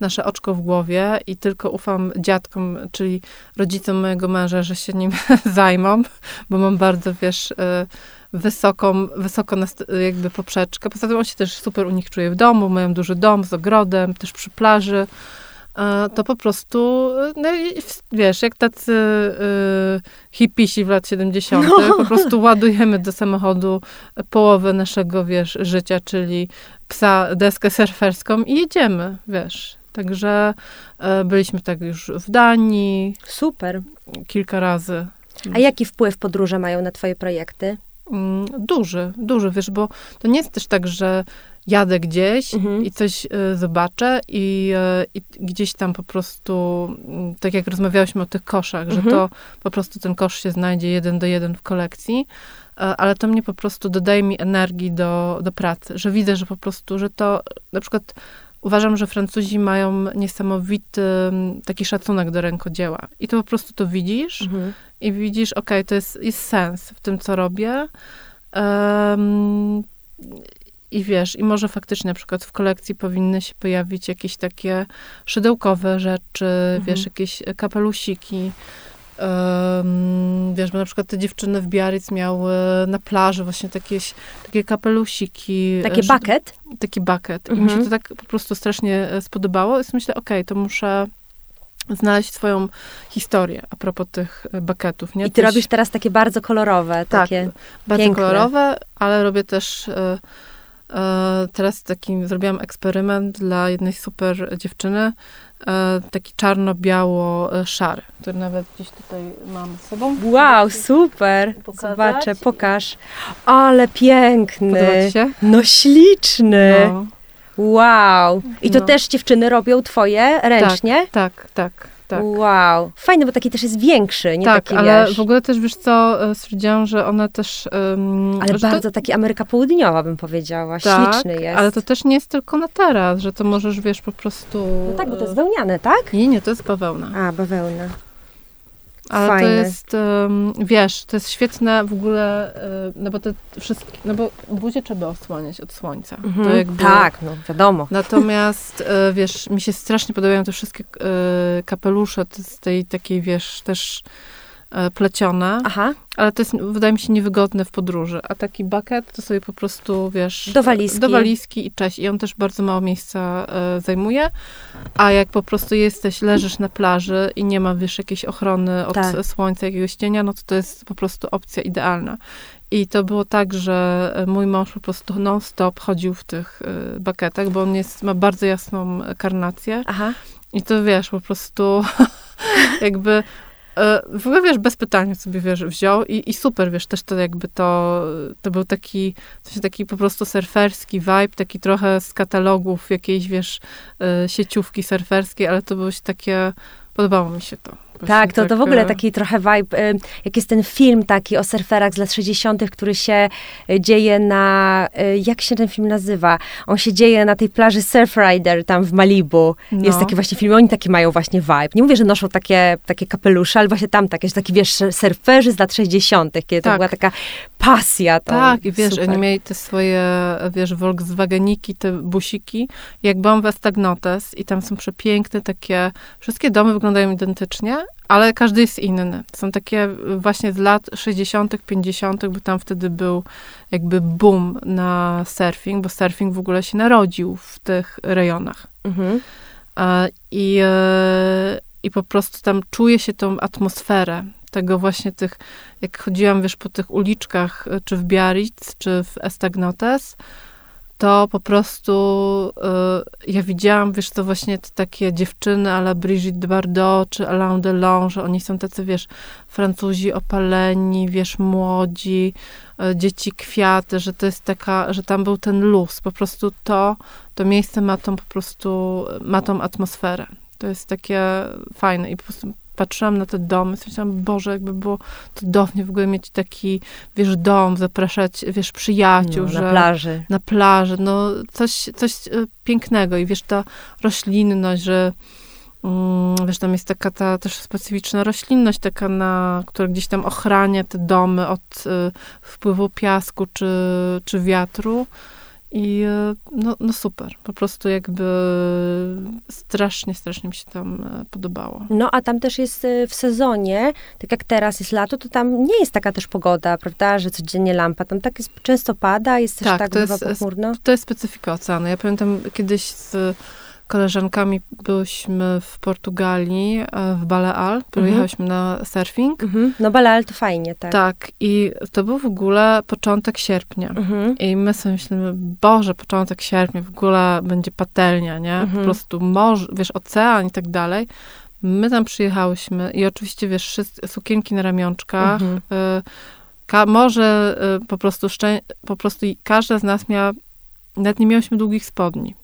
nasze oczko w głowie i tylko ufam dziadkom, czyli rodzicom mojego męża, że się nim zajmą, bo mam bardzo, wiesz, yy, wysoką, wysoko nast- jakby poprzeczkę. Poza tym on się też super u nich czuje w domu, mają duży dom z ogrodem, też przy plaży. To po prostu, no, wiesz, jak tacy y, hipisi w lat siedemdziesiątych, no. po prostu ładujemy do samochodu połowę naszego, wiesz, życia, czyli psa, deskę surferską i jedziemy, wiesz. Także y, byliśmy tak już w Danii. Super. Kilka razy. A jaki wpływ podróże mają na twoje projekty? duży, duży, wiesz, bo to nie jest też tak, że jadę gdzieś mhm. i coś y, zobaczę i, y, i gdzieś tam po prostu, tak jak rozmawiałyśmy o tych koszach, mhm. że to po prostu ten kosz się znajdzie jeden do jeden w kolekcji, y, ale to mnie po prostu dodaje mi energii do, do pracy, że widzę, że po prostu, że to na przykład uważam, że Francuzi mają niesamowity taki szacunek do rękodzieła. I to po prostu to widzisz mhm. i widzisz, okej, okay, to jest, jest sens w tym, co robię. Um, I wiesz, i może faktycznie na przykład w kolekcji powinny się pojawić jakieś takie szydełkowe rzeczy, mhm. wiesz, jakieś kapelusiki. Um, wiesz, bo na przykład te dziewczyny w Biarritz miały na plaży właśnie takie, takie kapelusiki. Taki bucket? Taki bucket. Mhm. I mi się to tak po prostu strasznie spodobało. I myślę, okej, okay, to muszę znaleźć swoją historię a propos tych bucketów. Nie? I ty Tyś... robisz teraz takie bardzo kolorowe. Takie tak, bardzo piękne. Kolorowe, ale robię też... Y- Teraz taki zrobiłam eksperyment dla jednej super dziewczyny, taki czarno-biało-szary, który nawet gdzieś tutaj mam z sobą. Wow, super! Pokazać. Zobaczę, pokaż. Ale piękny! Podoba ci się? No śliczny! No. Wow! I to no. też dziewczyny robią twoje ręcznie? Tak, tak, tak. Tak. Wow, fajny, bo taki też jest większy, nie tak, taki, ale wiesz. W ogóle też, wiesz co, stwierdziłam, że one też... Um, ale bardzo to... taki Ameryka Południowa, bym powiedziała, tak, śliczny jest. Ale to też nie jest tylko na teraz, że to możesz, wiesz, po prostu... No tak, bo to jest wełniane, tak? Nie, nie, to jest bawełna. A, bawełna. Ale fajne. To jest, um, wiesz, to jest świetne w ogóle, no bo te wszystkie, no bo buzię trzeba osłaniać od słońca. Mhm, to jakby, tak, no wiadomo. Natomiast, wiesz, mi się strasznie podobają te wszystkie kapelusze z tej takiej, wiesz, też plecione. Aha. Ale to jest, wydaje mi się, niewygodne w podróży. A taki bucket to sobie po prostu, wiesz... Do walizki. Do walizki i cześć. I on też bardzo mało miejsca y, zajmuje. A jak po prostu jesteś, leżysz na plaży i nie ma, wiesz, jakiejś ochrony od tak. słońca, jakiegoś cienia, no to to jest po prostu opcja idealna. I to było tak, że mój mąż po prostu non-stop chodził w tych y, bucketach, bo on jest, ma bardzo jasną karnację. Aha. I to, wiesz, po prostu jakby... W ogóle, wiesz, bez pytania sobie, wiesz, wziął i, i super, wiesz, też to jakby to, to był taki, coś taki po prostu surferski vibe, taki trochę z katalogów jakiejś, wiesz, sieciówki surferskiej, ale to było takie, podobało mi się to. Tak, to, to w ogóle taki trochę vibe, jak jest ten film taki o surferach z lat sześćdziesiątych, który się dzieje na, jak się ten film nazywa? On się dzieje na tej plaży Surfrider tam w Malibu. No. Jest taki właśnie film, oni taki mają właśnie vibe. Nie mówię, że noszą takie, takie kapelusze, ale właśnie tam takie, że taki, wiesz, surferzy z lat sześćdziesiątych, kiedy tak. to była taka pasja. To tak, i wiesz, super. Oni mieli te swoje, wiesz, Volkswageniki, te busiki, jak byłam w Estagnotes i tam są przepiękne takie, wszystkie domy wyglądają identycznie, ale każdy jest inny. Są takie właśnie z lat sześćdziesiątych, pięćdziesiątych, bo tam wtedy był jakby boom na surfing, bo surfing w ogóle się narodził w tych rejonach. Mhm. I, i po prostu tam czuje się tą atmosferę tego właśnie tych, jak chodziłam, wiesz, po tych uliczkach, czy w Biarritz, czy w Estagnotes, to po prostu y, ja widziałam, wiesz, to właśnie te takie dziewczyny à la Brigitte Bardot czy Alain Delon, że oni są tacy, wiesz, Francuzi opaleni, wiesz, młodzi, y, dzieci kwiaty, że to jest taka, że tam był ten luz, po prostu to, to miejsce ma tą po prostu, ma tą atmosferę. To jest takie fajne i po prostu patrzyłam na te domy, myślałam, Boże, jakby było cudownie w ogóle mieć taki, wiesz, dom, zapraszać, wiesz, przyjaciół. No, że na plaży. Na plaży, no coś, coś pięknego i wiesz, ta roślinność, że mm, wiesz, tam jest taka ta też specyficzna roślinność taka, na, która gdzieś tam ochrania te domy od y, wpływu piasku czy, czy wiatru. I no, no super, po prostu jakby strasznie, strasznie mi się tam podobało. No a tam też jest w sezonie, tak jak teraz jest lato, to tam nie jest taka też pogoda, prawda, że codziennie lampa, tam tak jest, często pada, jest też tak, tak to bywa jest, pochmurno. To jest specyfika oceanu. Ja pamiętam kiedyś z koleżankami byłyśmy w Portugalii, w Baleal, pojechałyśmy mhm. na surfing. Mhm. No Baleal to fajnie, tak. Tak, i to był w ogóle początek sierpnia. Mhm. I my sobie myślimy, Boże, początek sierpnia, w ogóle będzie patelnia, nie? Mhm. Po prostu morze, wiesz, ocean i tak dalej. My tam przyjechałyśmy i oczywiście, wiesz, sukienki na ramionczkach, mhm. y- Ka- może y, po prostu szczę- po prostu każda z nas miała, nawet nie miałyśmy długich spodni.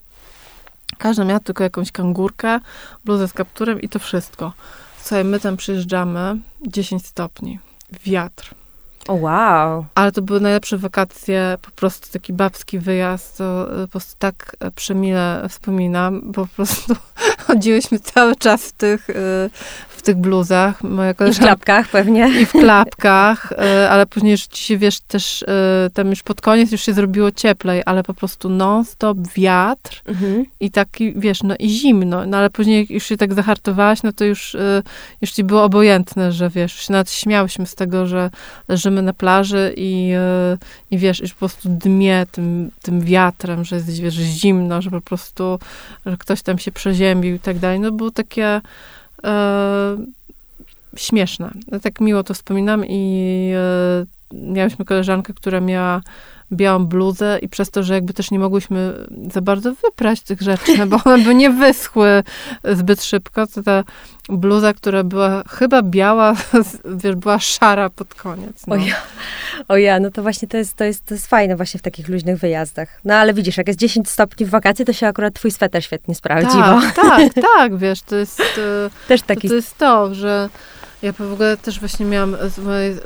Każda miała tylko jakąś kangurkę, bluzę z kapturem i to wszystko. Słuchaj, my tam przyjeżdżamy, dziesięć stopni, wiatr. O oh, wow! Ale to były najlepsze wakacje, po prostu taki babski wyjazd, to po prostu tak przemile wspominam, bo po prostu chodziłyśmy cały czas w tych, w tych bluzach. Moja koleżanka, I w klapkach pewnie. I w klapkach, ale później już ci się, wiesz, też tam już pod koniec już się zrobiło cieplej, ale po prostu non-stop wiatr mhm. i taki, wiesz, no i zimno. No ale później jak już się tak zahartowałaś, no to już, już ci było obojętne, że wiesz, już się nawet śmiałyśmy z tego, że leżymy na plaży i, i wiesz, już po prostu dmie tym, tym wiatrem, że jest, wiesz, zimno, że po prostu, że ktoś tam się przeziębił i tak dalej. No było takie e, śmieszne. Ja tak miło to wspominam i e, miałyśmy koleżankę, która miała białą bluzę i przez to, że jakby też nie mogłyśmy za bardzo wyprać tych rzeczy, no bo one by nie wyschły zbyt szybko, to ta bluza, która była chyba biała, wiesz, była szara pod koniec. No. O, ja, o ja, no to właśnie to jest, to, jest, to jest fajne właśnie w takich luźnych wyjazdach. No ale widzisz, jak jest dziesięć stopni w wakacje, to się akurat twój sweter świetnie sprawdzi. Tak, bo. tak, tak, wiesz, to jest to, też taki... to, to jest to, że ja w ogóle też właśnie miałam,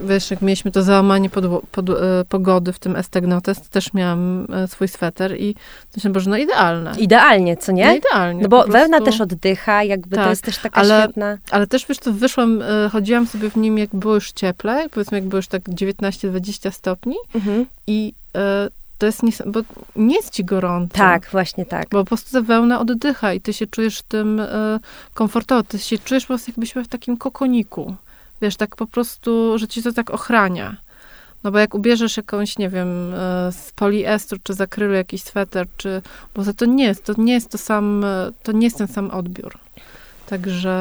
wiesz, jak mieliśmy to załamanie pod, pod, e, pogody w tym Estagnotes, to też miałam e, swój sweter i myślałam, Boże, no idealne. Idealnie, co nie? No idealnie. No bo wełna też oddycha, jakby tak, to jest też taka ale, świetna... Ale też, wiesz, to wyszłam, e, chodziłam sobie w nim, jak było już cieplej, powiedzmy, jak było już tak dziewiętnaście dwadzieścia stopni mhm. i e, to jest, nie, bo nie jest ci gorąco. Tak, właśnie tak. Bo po prostu ta wełna oddycha i ty się czujesz tym y, komfortowo. Ty się czujesz po prostu, jakbyś była w takim kokoniku. Wiesz, tak po prostu, że ci to tak ochrania. No bo jak ubierzesz jakąś, nie wiem, y, z poliestru, czy z akrylu jakiś sweter, czy... Bo za to nie jest, to nie jest to sam, to nie jest ten sam odbiór. Także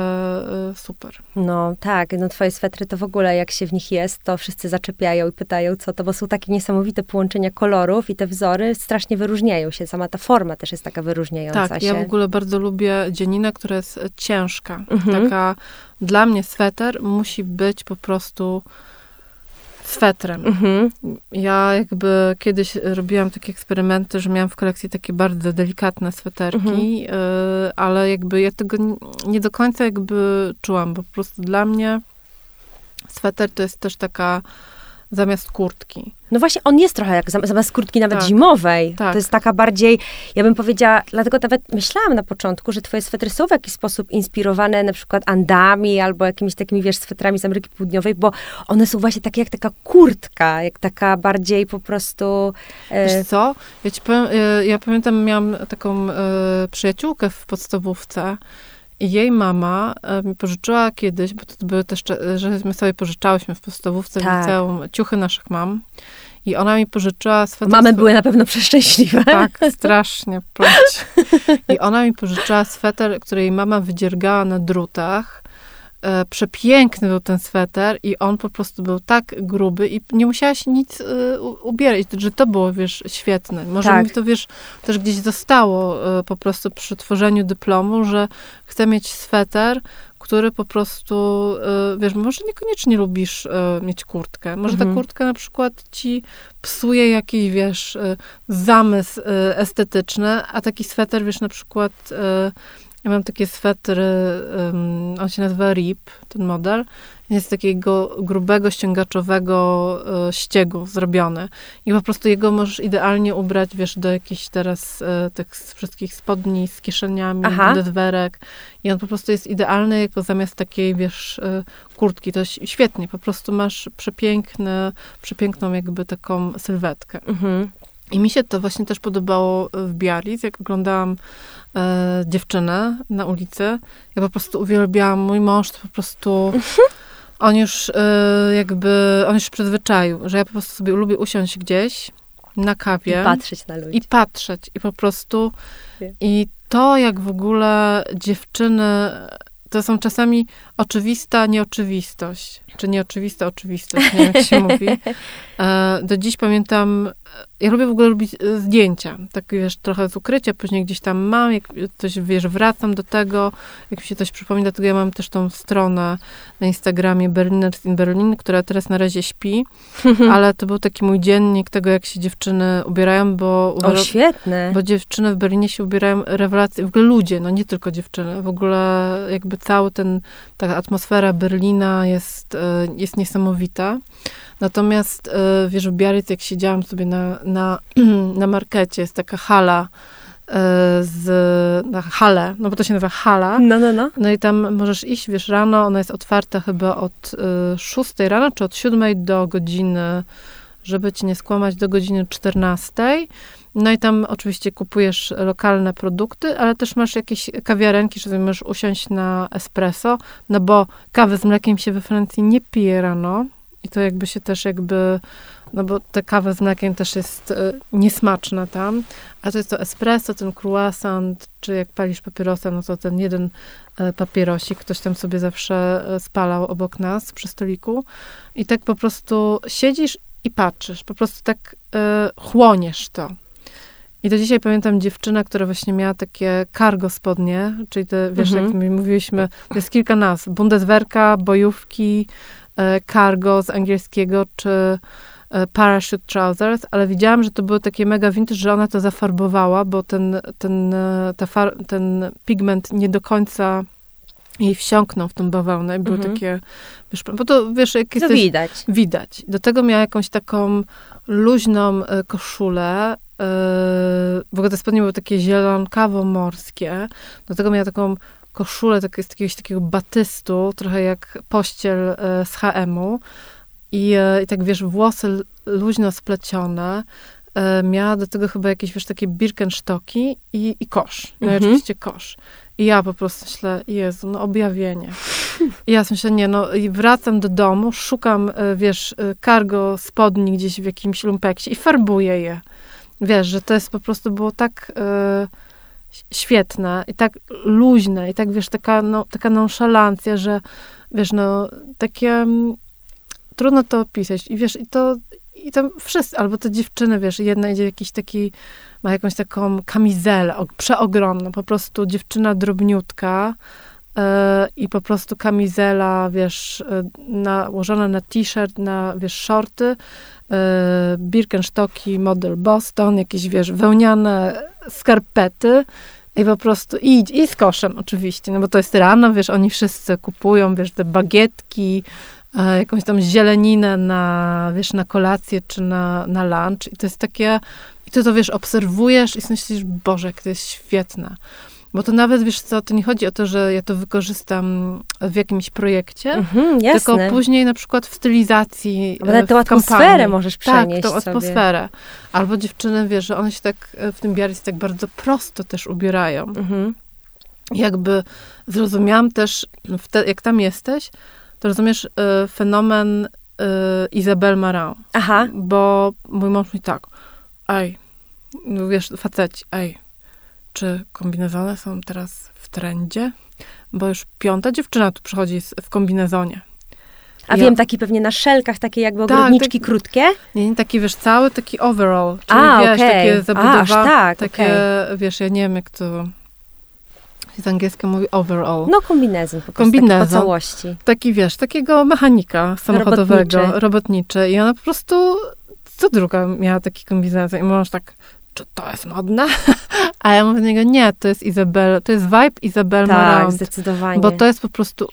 super. No tak, no twoje swetry to w ogóle, jak się w nich jest, to wszyscy zaczepiają i pytają, co to, bo są takie niesamowite połączenia kolorów i te wzory strasznie wyróżniają się. Sama ta forma też jest taka wyróżniająca tak, się. Tak, ja w ogóle bardzo lubię dzieninę, która jest ciężka. Mhm. Taka, dla mnie sweter musi być po prostu swetrem. Mhm. Ja jakby kiedyś robiłam takie eksperymenty, że miałam w kolekcji takie bardzo delikatne sweterki, mhm. y, ale jakby ja tego nie, nie do końca jakby czułam, bo po prostu dla mnie sweter to jest też taka zamiast kurtki. No właśnie, on jest trochę jak zamiast kurtki nawet tak, zimowej. Tak. To jest taka bardziej, ja bym powiedziała, dlatego nawet myślałam na początku, że twoje swetry są w jakiś sposób inspirowane na przykład Andami albo jakimiś takimi, wiesz, swetrami z Ameryki Południowej, bo one są właśnie takie jak taka kurtka, jak taka bardziej po prostu... E... Wiesz co? Ja ci powiem, ja pamiętam, miałam taką e, przyjaciółkę w podstawówce i jej mama mi pożyczyła kiedyś, bo to były też, że my sobie pożyczałyśmy w podstawówce, tak, w liceum, ciuchy naszych mam. I ona mi pożyczyła sweter... Mamy były na pewno przeszczęśliwe. Tak, strasznie. I ona mi pożyczyła sweter, który jej mama wydziergała na drutach. Przepiękny był ten sweter i on po prostu był tak gruby i nie musiałaś nic y, ubierać, że to było, wiesz, świetne. Może tak, mi to, wiesz, też gdzieś zostało y, po prostu przy tworzeniu dyplomu, że chcę mieć sweter, który po prostu, y, wiesz, może niekoniecznie lubisz y, mieć kurtkę. Może mhm. ta kurtka na przykład ci psuje jakiś, wiesz, y, zamysł y, estetyczny, a taki sweter, wiesz, na przykład... Y, Ja mam takie swetry, um, on się nazywa R I P, ten model. Jest takiego grubego, ściągaczowego e, ściegu zrobiony. I po prostu jego możesz idealnie ubrać, wiesz, do jakichś teraz e, tych wszystkich spodni z kieszeniami, Aha. do dwerek. I on po prostu jest idealny jako zamiast takiej, wiesz, e, kurtki. To świetnie, po prostu masz przepiękne, przepiękną jakby taką sylwetkę. Mhm. I mi się to właśnie też podobało w Biarritz, jak oglądałam e, dziewczynę na ulicy. Ja po prostu uwielbiałam, mój mąż to po prostu, on już e, jakby, on już przyzwyczaił, że ja po prostu sobie lubię usiąść gdzieś na kawie. I patrzeć na ludzi. I patrzeć. I po prostu, Wie. i to jak w ogóle dziewczyny, to są czasami oczywista nieoczywistość, czy nieoczywista oczywistość, nie wiem jak się mówi. Do dziś pamiętam, ja lubię w ogóle robić zdjęcia, tak wiesz, trochę z ukrycia, później gdzieś tam mam, jak coś, wiesz, wracam do tego, jak mi się coś przypomina, dlatego ja mam też tą stronę na Instagramie Berliners in Berlin, która teraz na razie śpi, ale to był taki mój dziennik tego, jak się dziewczyny ubierają, bo... O, uważa, świetne! Bo dziewczyny w Berlinie się ubierają, rewelacje, w ogóle ludzie, no nie tylko dziewczyny, w ogóle jakby cały ten, ta atmosfera Berlina jest, jest niesamowita. Natomiast, wiesz, w Biarritz, jak siedziałam sobie na, na, na markecie, jest taka hala z... na halę, no bo to się nazywa hala. No, no, no. No i tam możesz iść, wiesz, rano, ona jest otwarta chyba od szóstej rano, czy od siódmej do godziny, żeby ci nie skłamać, do godziny czternastej. No i tam oczywiście kupujesz lokalne produkty, ale też masz jakieś kawiarenki, że możesz usiąść na espresso, no bo kawy z mlekiem się we Francji nie pije rano. I to jakby się też jakby, no bo ta kawa z mlekiem też jest y, niesmaczna tam, a to jest to espresso, ten croissant, czy jak palisz papierosa, no to ten jeden y, papierosik, ktoś tam sobie zawsze y, spalał obok nas przy stoliku i tak po prostu siedzisz i patrzysz, po prostu tak y, chłoniesz to. I do dzisiaj pamiętam dziewczynę, która właśnie miała takie cargo spodnie, czyli te, wiesz, mhm. jak my mówiliśmy, to jest kilka nazw, bundeswehrka, bojówki, cargo z angielskiego, czy parachute trousers, ale widziałam, że to były takie mega vintage, że ona to zafarbowała, bo ten, ten, ta far, ten pigment nie do końca jej wsiąknął w tą bawełnę i były mm-hmm. takie, wiesz, bo to wiesz, jak to jesteś, widać. widać. Do tego miała jakąś taką luźną koszulę, w ogóle te spodnie były takie zielonkawo-morskie, do tego miała taką koszulę tak, z jakiegoś takiego batystu, trochę jak pościel e, z ha emu. I, e, I tak, wiesz, włosy luźno splecione. E, miała do tego chyba jakieś, wiesz, takie birkenstocki i, i kosz. No mhm. i oczywiście kosz. I ja po prostu myślę, Jezu, no objawienie. I ja myślę, nie, no i wracam do domu, szukam, e, wiesz, cargo spodni gdzieś w jakimś lumpeksie i farbuję je. Wiesz, że to jest po prostu było tak... E, świetna i tak luźna i tak, wiesz, taka, no, taka nonszalancja, że, wiesz, no, takie m, trudno to opisać. I wiesz, i to, i tam wszyscy, albo te dziewczyny, wiesz, jedna idzie jakiś taki, ma jakąś taką kamizelę przeogromną, po prostu dziewczyna drobniutka yy, i po prostu kamizela, wiesz, nałożona na t-shirt, na, wiesz, shorty, yy, Birkenstocki, model Boston, jakieś, wiesz, wełniane skarpety i po prostu idź, i z koszem oczywiście, no bo to jest rano, wiesz, oni wszyscy kupują, wiesz, te bagietki, e, jakąś tam zieleninę na, wiesz, na kolację czy na, na lunch i to jest takie, i ty to, wiesz, obserwujesz i myślisz, Boże, jak to jest świetne. Bo to nawet, wiesz co, to nie chodzi o to, że ja to wykorzystam w jakimś projekcie, mhm, tylko później na przykład w stylizacji, ale w tę atmosferę kampanii. Możesz przenieść tak, tą sobie. Atmosferę. Albo dziewczyny, wiesz, że one się tak w tym Biarritz tak bardzo prosto też ubierają. Mhm. Jakby zrozumiałam też, te, jak tam jesteś, to rozumiesz y, fenomen y, Isabel Marant. Aha. Bo mój mąż mówi tak, ej, no wiesz, faceci, ej, czy kombinezony są teraz w trendzie? Bo już piąta dziewczyna tu przychodzi w kombinezonie. A ja... wiem, taki pewnie na szelkach, takie jakby ogrodniczki tak, tak, krótkie? Nie, nie, taki, wiesz, cały taki overall. Czyli, a, wiesz, okay. takie zabudowane, tak, takie, okay. wiesz, ja nie wiem, jak to z angielska mówi overall. No kombinezon, po prostu taki po całości. Taki, wiesz, takiego mechanika samochodowego, robotniczy. robotniczy. I ona po prostu, co druga miała taki kombinezon. I mąż tak, czy to jest modne? A ja mówię do niego, nie, to jest Isabel, to jest vibe Isabel tak, Marant. Tak, zdecydowanie. Bo to jest po prostu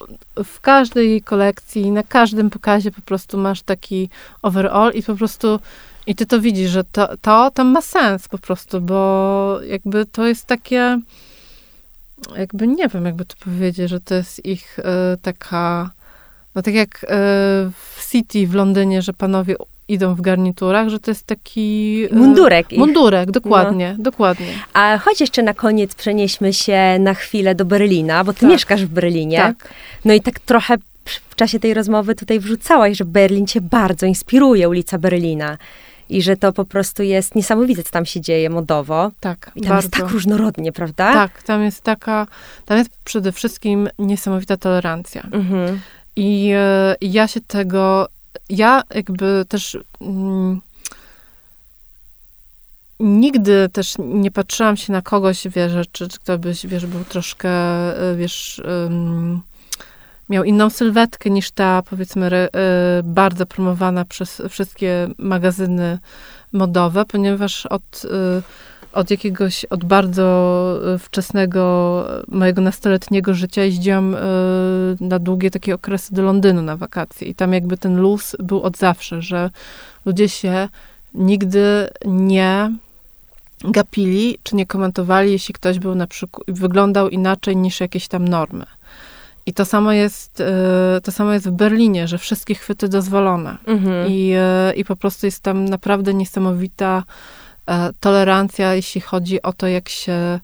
w każdej kolekcji, na każdym pokazie po prostu masz taki overall i po prostu, i ty to widzisz, że to, to tam ma sens po prostu, bo jakby to jest takie, jakby nie wiem, jakby to powiedzieć, że to jest ich y, taka, no tak jak y, w City w Londynie, że panowie idą w garniturach, że to jest taki... Mundurek. E, mundurek, dokładnie, no. dokładnie. A chodź jeszcze na koniec przenieśmy się na chwilę do Berlina, bo ty tak. mieszkasz w Berlinie. Tak. No i tak trochę w czasie tej rozmowy tutaj wrzucałaś, że Berlin cię bardzo inspiruje, ulica Berlina. I że to po prostu jest niesamowite, co tam się dzieje modowo. Tak, i tam bardzo. Jest tak różnorodnie, prawda? Tak, tam jest taka... Tam jest przede wszystkim niesamowita tolerancja. Mhm. I, i ja się tego... ja jakby też mm, nigdy też nie patrzyłam się na kogoś, wiesz, czy, czy kto byś, wiesz, był troszkę, wiesz, um, miał inną sylwetkę niż ta, powiedzmy, re, bardzo promowana przez wszystkie magazyny modowe, ponieważ od, od jakiegoś, od bardzo wczesnego mojego nastoletniego życia jeździłam na długie takie okresy do Londynu na wakacje i tam jakby ten luz był od zawsze, że ludzie się nigdy nie gapili, czy nie komentowali, jeśli ktoś był na przykład, wyglądał inaczej niż jakieś tam normy. I to samo jest, to samo jest w Berlinie, że wszystkie chwyty dozwolone. Mhm. I, I po prostu jest tam naprawdę niesamowita tolerancja, jeśli chodzi o to, jak się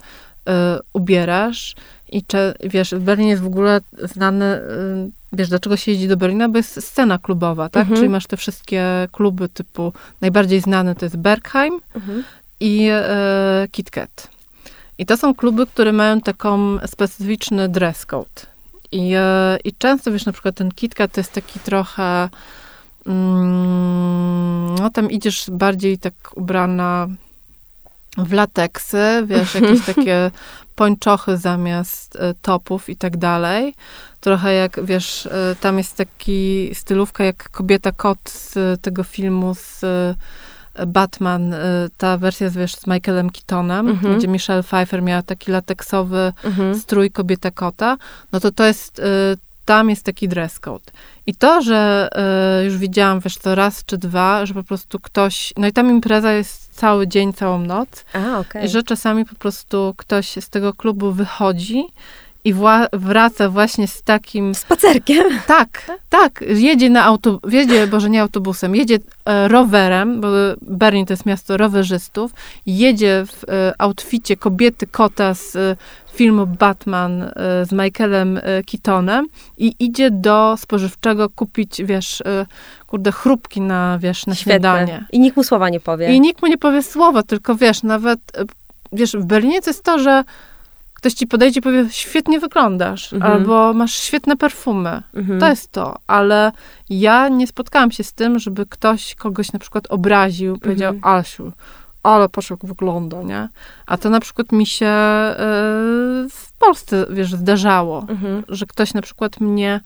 ubierasz. I czy, wiesz, Berlin jest w ogóle znany, wiesz, dlaczego się jeździ do Berlina, bo jest scena klubowa, tak? Mhm. Czyli masz te wszystkie kluby typu, najbardziej znany to jest Berghain mhm. i e, KitKat. I to są kluby, które mają taką specyficzny dress code. I, e, i często, wiesz, na przykład ten KitKat to jest taki trochę, mm, no tam idziesz bardziej tak ubrana w lateksy, wiesz, jakieś takie pończochy zamiast topów i tak dalej. Trochę jak, wiesz, tam jest taki stylówka jak Kobieta Kot z tego filmu z Batman, ta wersja z, wiesz, z Michaelem Keatonem, mhm. gdzie Michelle Pfeiffer miała taki lateksowy mhm. strój Kobieta Kota, no to to jest, tam jest taki dress code. I to, że już widziałam, wiesz, to raz czy dwa, że po prostu ktoś, no i tam impreza jest cały dzień, całą noc. A, okay. I że czasami po prostu ktoś z tego klubu wychodzi i wła- wraca właśnie z takim... Spacerkiem. Tak, tak. Jedzie na autobus, jedzie, boże, nie autobusem, jedzie e, rowerem, bo Berlin to jest miasto rowerzystów, jedzie w e, outficie Kobiety Kota z e, filmu Batman e, z Michaelem e, Keatonem i idzie do spożywczego kupić, wiesz, e, kurde, chrupki na, wiesz, na Świetne. Śniadanie. I nikt mu słowa nie powie. I nikt mu nie powie słowa, tylko, wiesz, nawet, e, wiesz, w Berlinie to jest to, że ktoś ci podejdzie i powie, świetnie wyglądasz, mhm. albo masz świetne perfumy. Mhm. To jest to. Ale ja nie spotkałam się z tym, żeby ktoś kogoś na przykład obraził, powiedział, mhm. Asiu, ale patrz jak wygląda, nie? A to na przykład mi się yy, w Polsce, wiesz, zdarzało, mhm. że ktoś na przykład mnie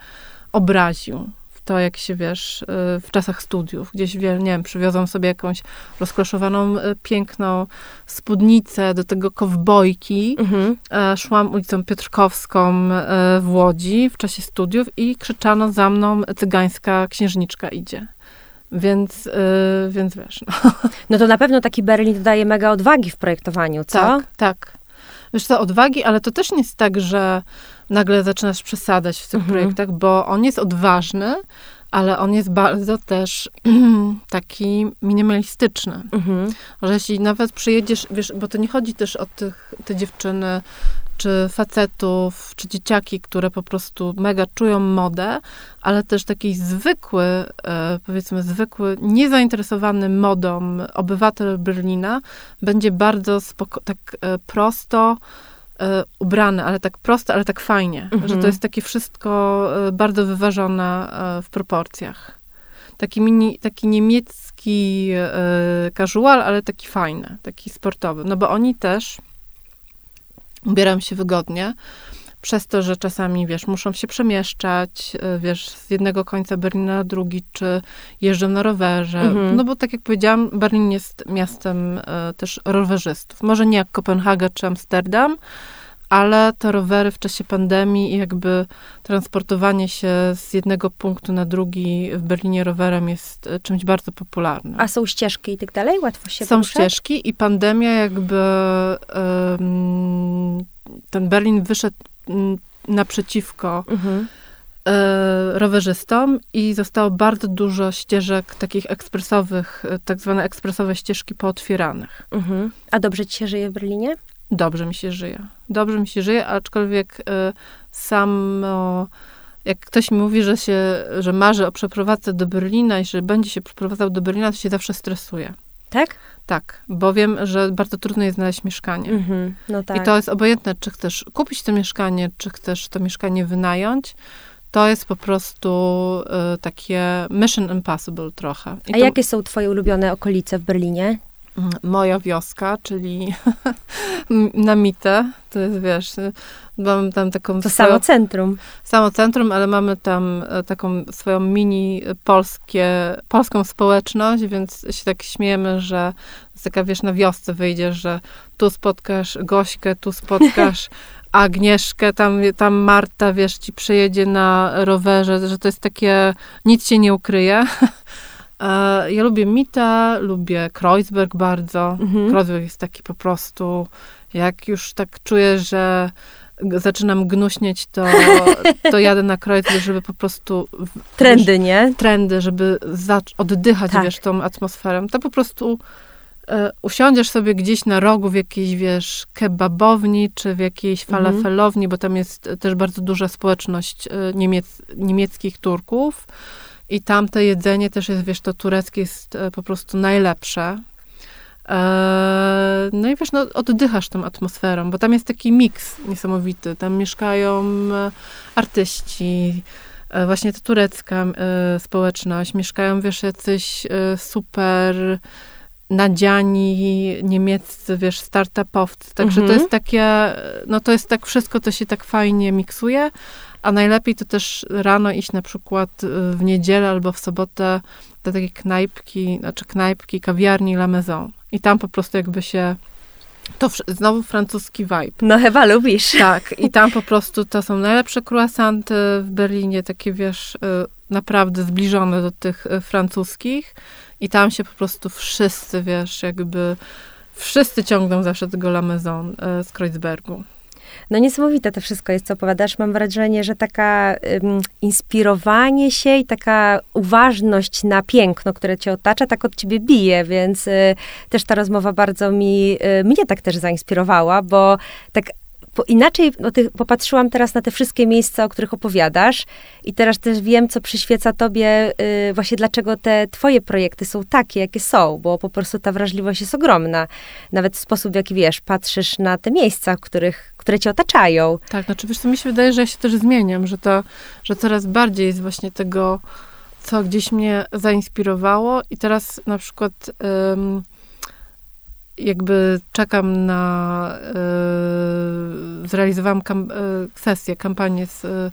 obraził. To jak się, wiesz, w czasach studiów, gdzieś, nie wiem, przywiozłam sobie jakąś rozkloszowaną, piękną spódnicę, do tego kowbojki. Mhm. Szłam ulicą Piotrkowską w Łodzi w czasie studiów i krzyczano za mną, cygańska księżniczka idzie. Więc, więc wiesz, no. No to na pewno taki Berlin daje mega odwagi w projektowaniu, co? Tak, tak. Wiesz co, odwagi, ale to też nie jest tak, że nagle zaczynasz przesadzać w tych mhm. projektach, bo on jest odważny, ale on jest bardzo też taki minimalistyczny. Mhm. Że jeśli nawet przyjedziesz, wiesz, bo to nie chodzi też o tych, te dziewczyny, czy facetów, czy dzieciaki, które po prostu mega czują modę, ale też taki zwykły, powiedzmy zwykły, niezainteresowany modą obywatel Berlina będzie bardzo spoko- tak prosto ubrany, ale tak prosto, ale tak fajnie, mhm. że to jest takie wszystko bardzo wyważone w proporcjach. Taki, mini, taki niemiecki casual, ale taki fajny, taki sportowy. No bo oni też ubieram się wygodnie, przez to, że czasami, wiesz, muszą się przemieszczać, wiesz, z jednego końca Berlina na drugi, czy jeżdżą na rowerze. Mhm. No bo tak jak powiedziałam, Berlin jest miastem y, też rowerzystów. Może nie jak Kopenhaga czy Amsterdam, ale te rowery w czasie pandemii i jakby transportowanie się z jednego punktu na drugi w Berlinie rowerem jest czymś bardzo popularnym. A są ścieżki i tak dalej? Łatwo się Są poruszać? Ścieżki i pandemia jakby um, ten Berlin wyszedł naprzeciwko mhm. y, rowerzystom i zostało bardzo dużo ścieżek takich ekspresowych, tak zwane ekspresowe ścieżki pootwieranych. Mhm. A dobrze ci się żyje w Berlinie? Dobrze mi się żyje. Dobrze mi się żyje, aczkolwiek y, samo, jak ktoś mi mówi, że się, że marzy o przeprowadzce do Berlina i że będzie się przeprowadzał do Berlina, to się zawsze stresuje. Tak? Tak, bo wiem, że bardzo trudno jest znaleźć mieszkanie. Mm-hmm. No tak. I to jest obojętne, czy chcesz kupić to mieszkanie, czy chcesz to mieszkanie wynająć, to jest po prostu y, takie Mission Impossible trochę. I A to... jakie są twoje ulubione okolice w Berlinie? Moja wioska, czyli na Mitę, to jest, wiesz, mamy tam taką... To swoją, samo centrum. Samo centrum, ale mamy tam taką swoją mini polskie, polską społeczność, więc się tak śmiejemy, że jest taka, wiesz, na wiosce wyjdziesz, że tu spotkasz Gośkę, tu spotkasz Agnieszkę, tam, tam Marta, wiesz, ci przyjedzie na rowerze, że to jest takie, nic się nie ukryje. Ja lubię Mita, lubię Kreuzberg bardzo. Mhm. Kreuzberg jest taki po prostu, jak już tak czuję, że zaczynam gnuśnieć, to, to jadę na Kreuzberg, żeby po prostu... Trendy, wiesz, nie? Trendy, żeby oddychać, tak. wiesz, tą atmosferą. To po prostu e, usiądziesz sobie gdzieś na rogu w jakiejś, wiesz, kebabowni, czy w jakiejś falafelowni, mhm. bo tam jest też bardzo duża społeczność niemiec, niemieckich Turków. I tamte jedzenie też jest, wiesz, to tureckie jest po prostu najlepsze. No i wiesz, no oddychasz tą atmosferą, bo tam jest taki miks niesamowity. Tam mieszkają artyści, właśnie ta turecka społeczność. Mieszkają, wiesz, jacyś super nadziani niemieccy, wiesz, startupowcy. Także mhm. to jest takie, no to jest tak wszystko, to się tak fajnie miksuje. A najlepiej to też rano iść na przykład w niedzielę albo w sobotę do takiej knajpki, znaczy knajpki, kawiarni La Maison. I tam po prostu jakby się... To znowu francuski vibe. No chyba lubisz. Tak. I tam po prostu to są najlepsze croissanty w Berlinie, takie, wiesz, naprawdę zbliżone do tych francuskich. I tam się po prostu wszyscy, wiesz, jakby... Wszyscy ciągną zawsze tego La Maison z Kreuzbergu. No niesamowite to wszystko jest, co opowiadasz. Mam wrażenie, że taka um, inspirowanie się i taka uważność na piękno, które cię otacza, tak od ciebie bije, więc y, też ta rozmowa bardzo mi, y, mnie tak też zainspirowała, bo tak po, inaczej no, ty, popatrzyłam teraz na te wszystkie miejsca, o których opowiadasz i teraz też wiem, co przyświeca tobie, y, właśnie dlaczego te twoje projekty są takie, jakie są, bo po prostu ta wrażliwość jest ogromna. Nawet sposób, w jaki, wiesz, patrzysz na te miejsca, w których które cię otaczają. Tak, znaczy wiesz, to mi się wydaje, że ja się też zmieniam, że to, że coraz bardziej jest właśnie tego, co gdzieś mnie zainspirowało i teraz na przykład um, jakby czekam na, y, zrealizowałam kam, y, sesję, kampanię z y,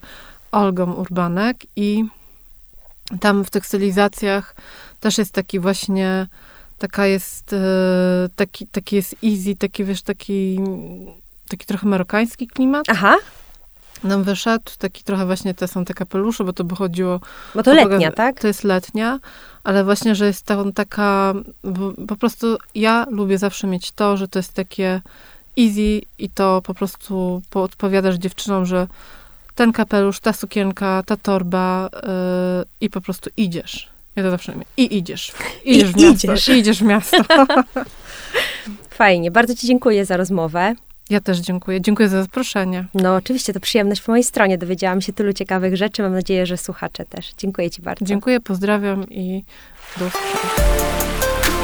Olgą Urbanek i tam w tych stylizacjach też jest taki właśnie, taka jest, y, taki, taki jest easy, taki, wiesz, taki taki trochę marokański klimat. Aha. Nam wyszedł, taki trochę właśnie, te są te kapelusze, bo to by chodziło... Bo to letnia, pokaz- tak? To jest letnia, ale właśnie, że jest tam taka... Po prostu ja lubię zawsze mieć to, że to jest takie easy i to po prostu odpowiadasz dziewczynom, że ten kapelusz, ta sukienka, ta torba yy, i po prostu idziesz. Ja to zawsze mówię. I idziesz. Idziesz I w miasto. Idziesz, idziesz w miasto. Fajnie. Bardzo ci dziękuję za rozmowę. Ja też dziękuję. Dziękuję za zaproszenie. No oczywiście, to przyjemność po mojej stronie. Dowiedziałam się tylu ciekawych rzeczy. Mam nadzieję, że słuchacze też. Dziękuję ci bardzo. Dziękuję, pozdrawiam i do usłyszenia.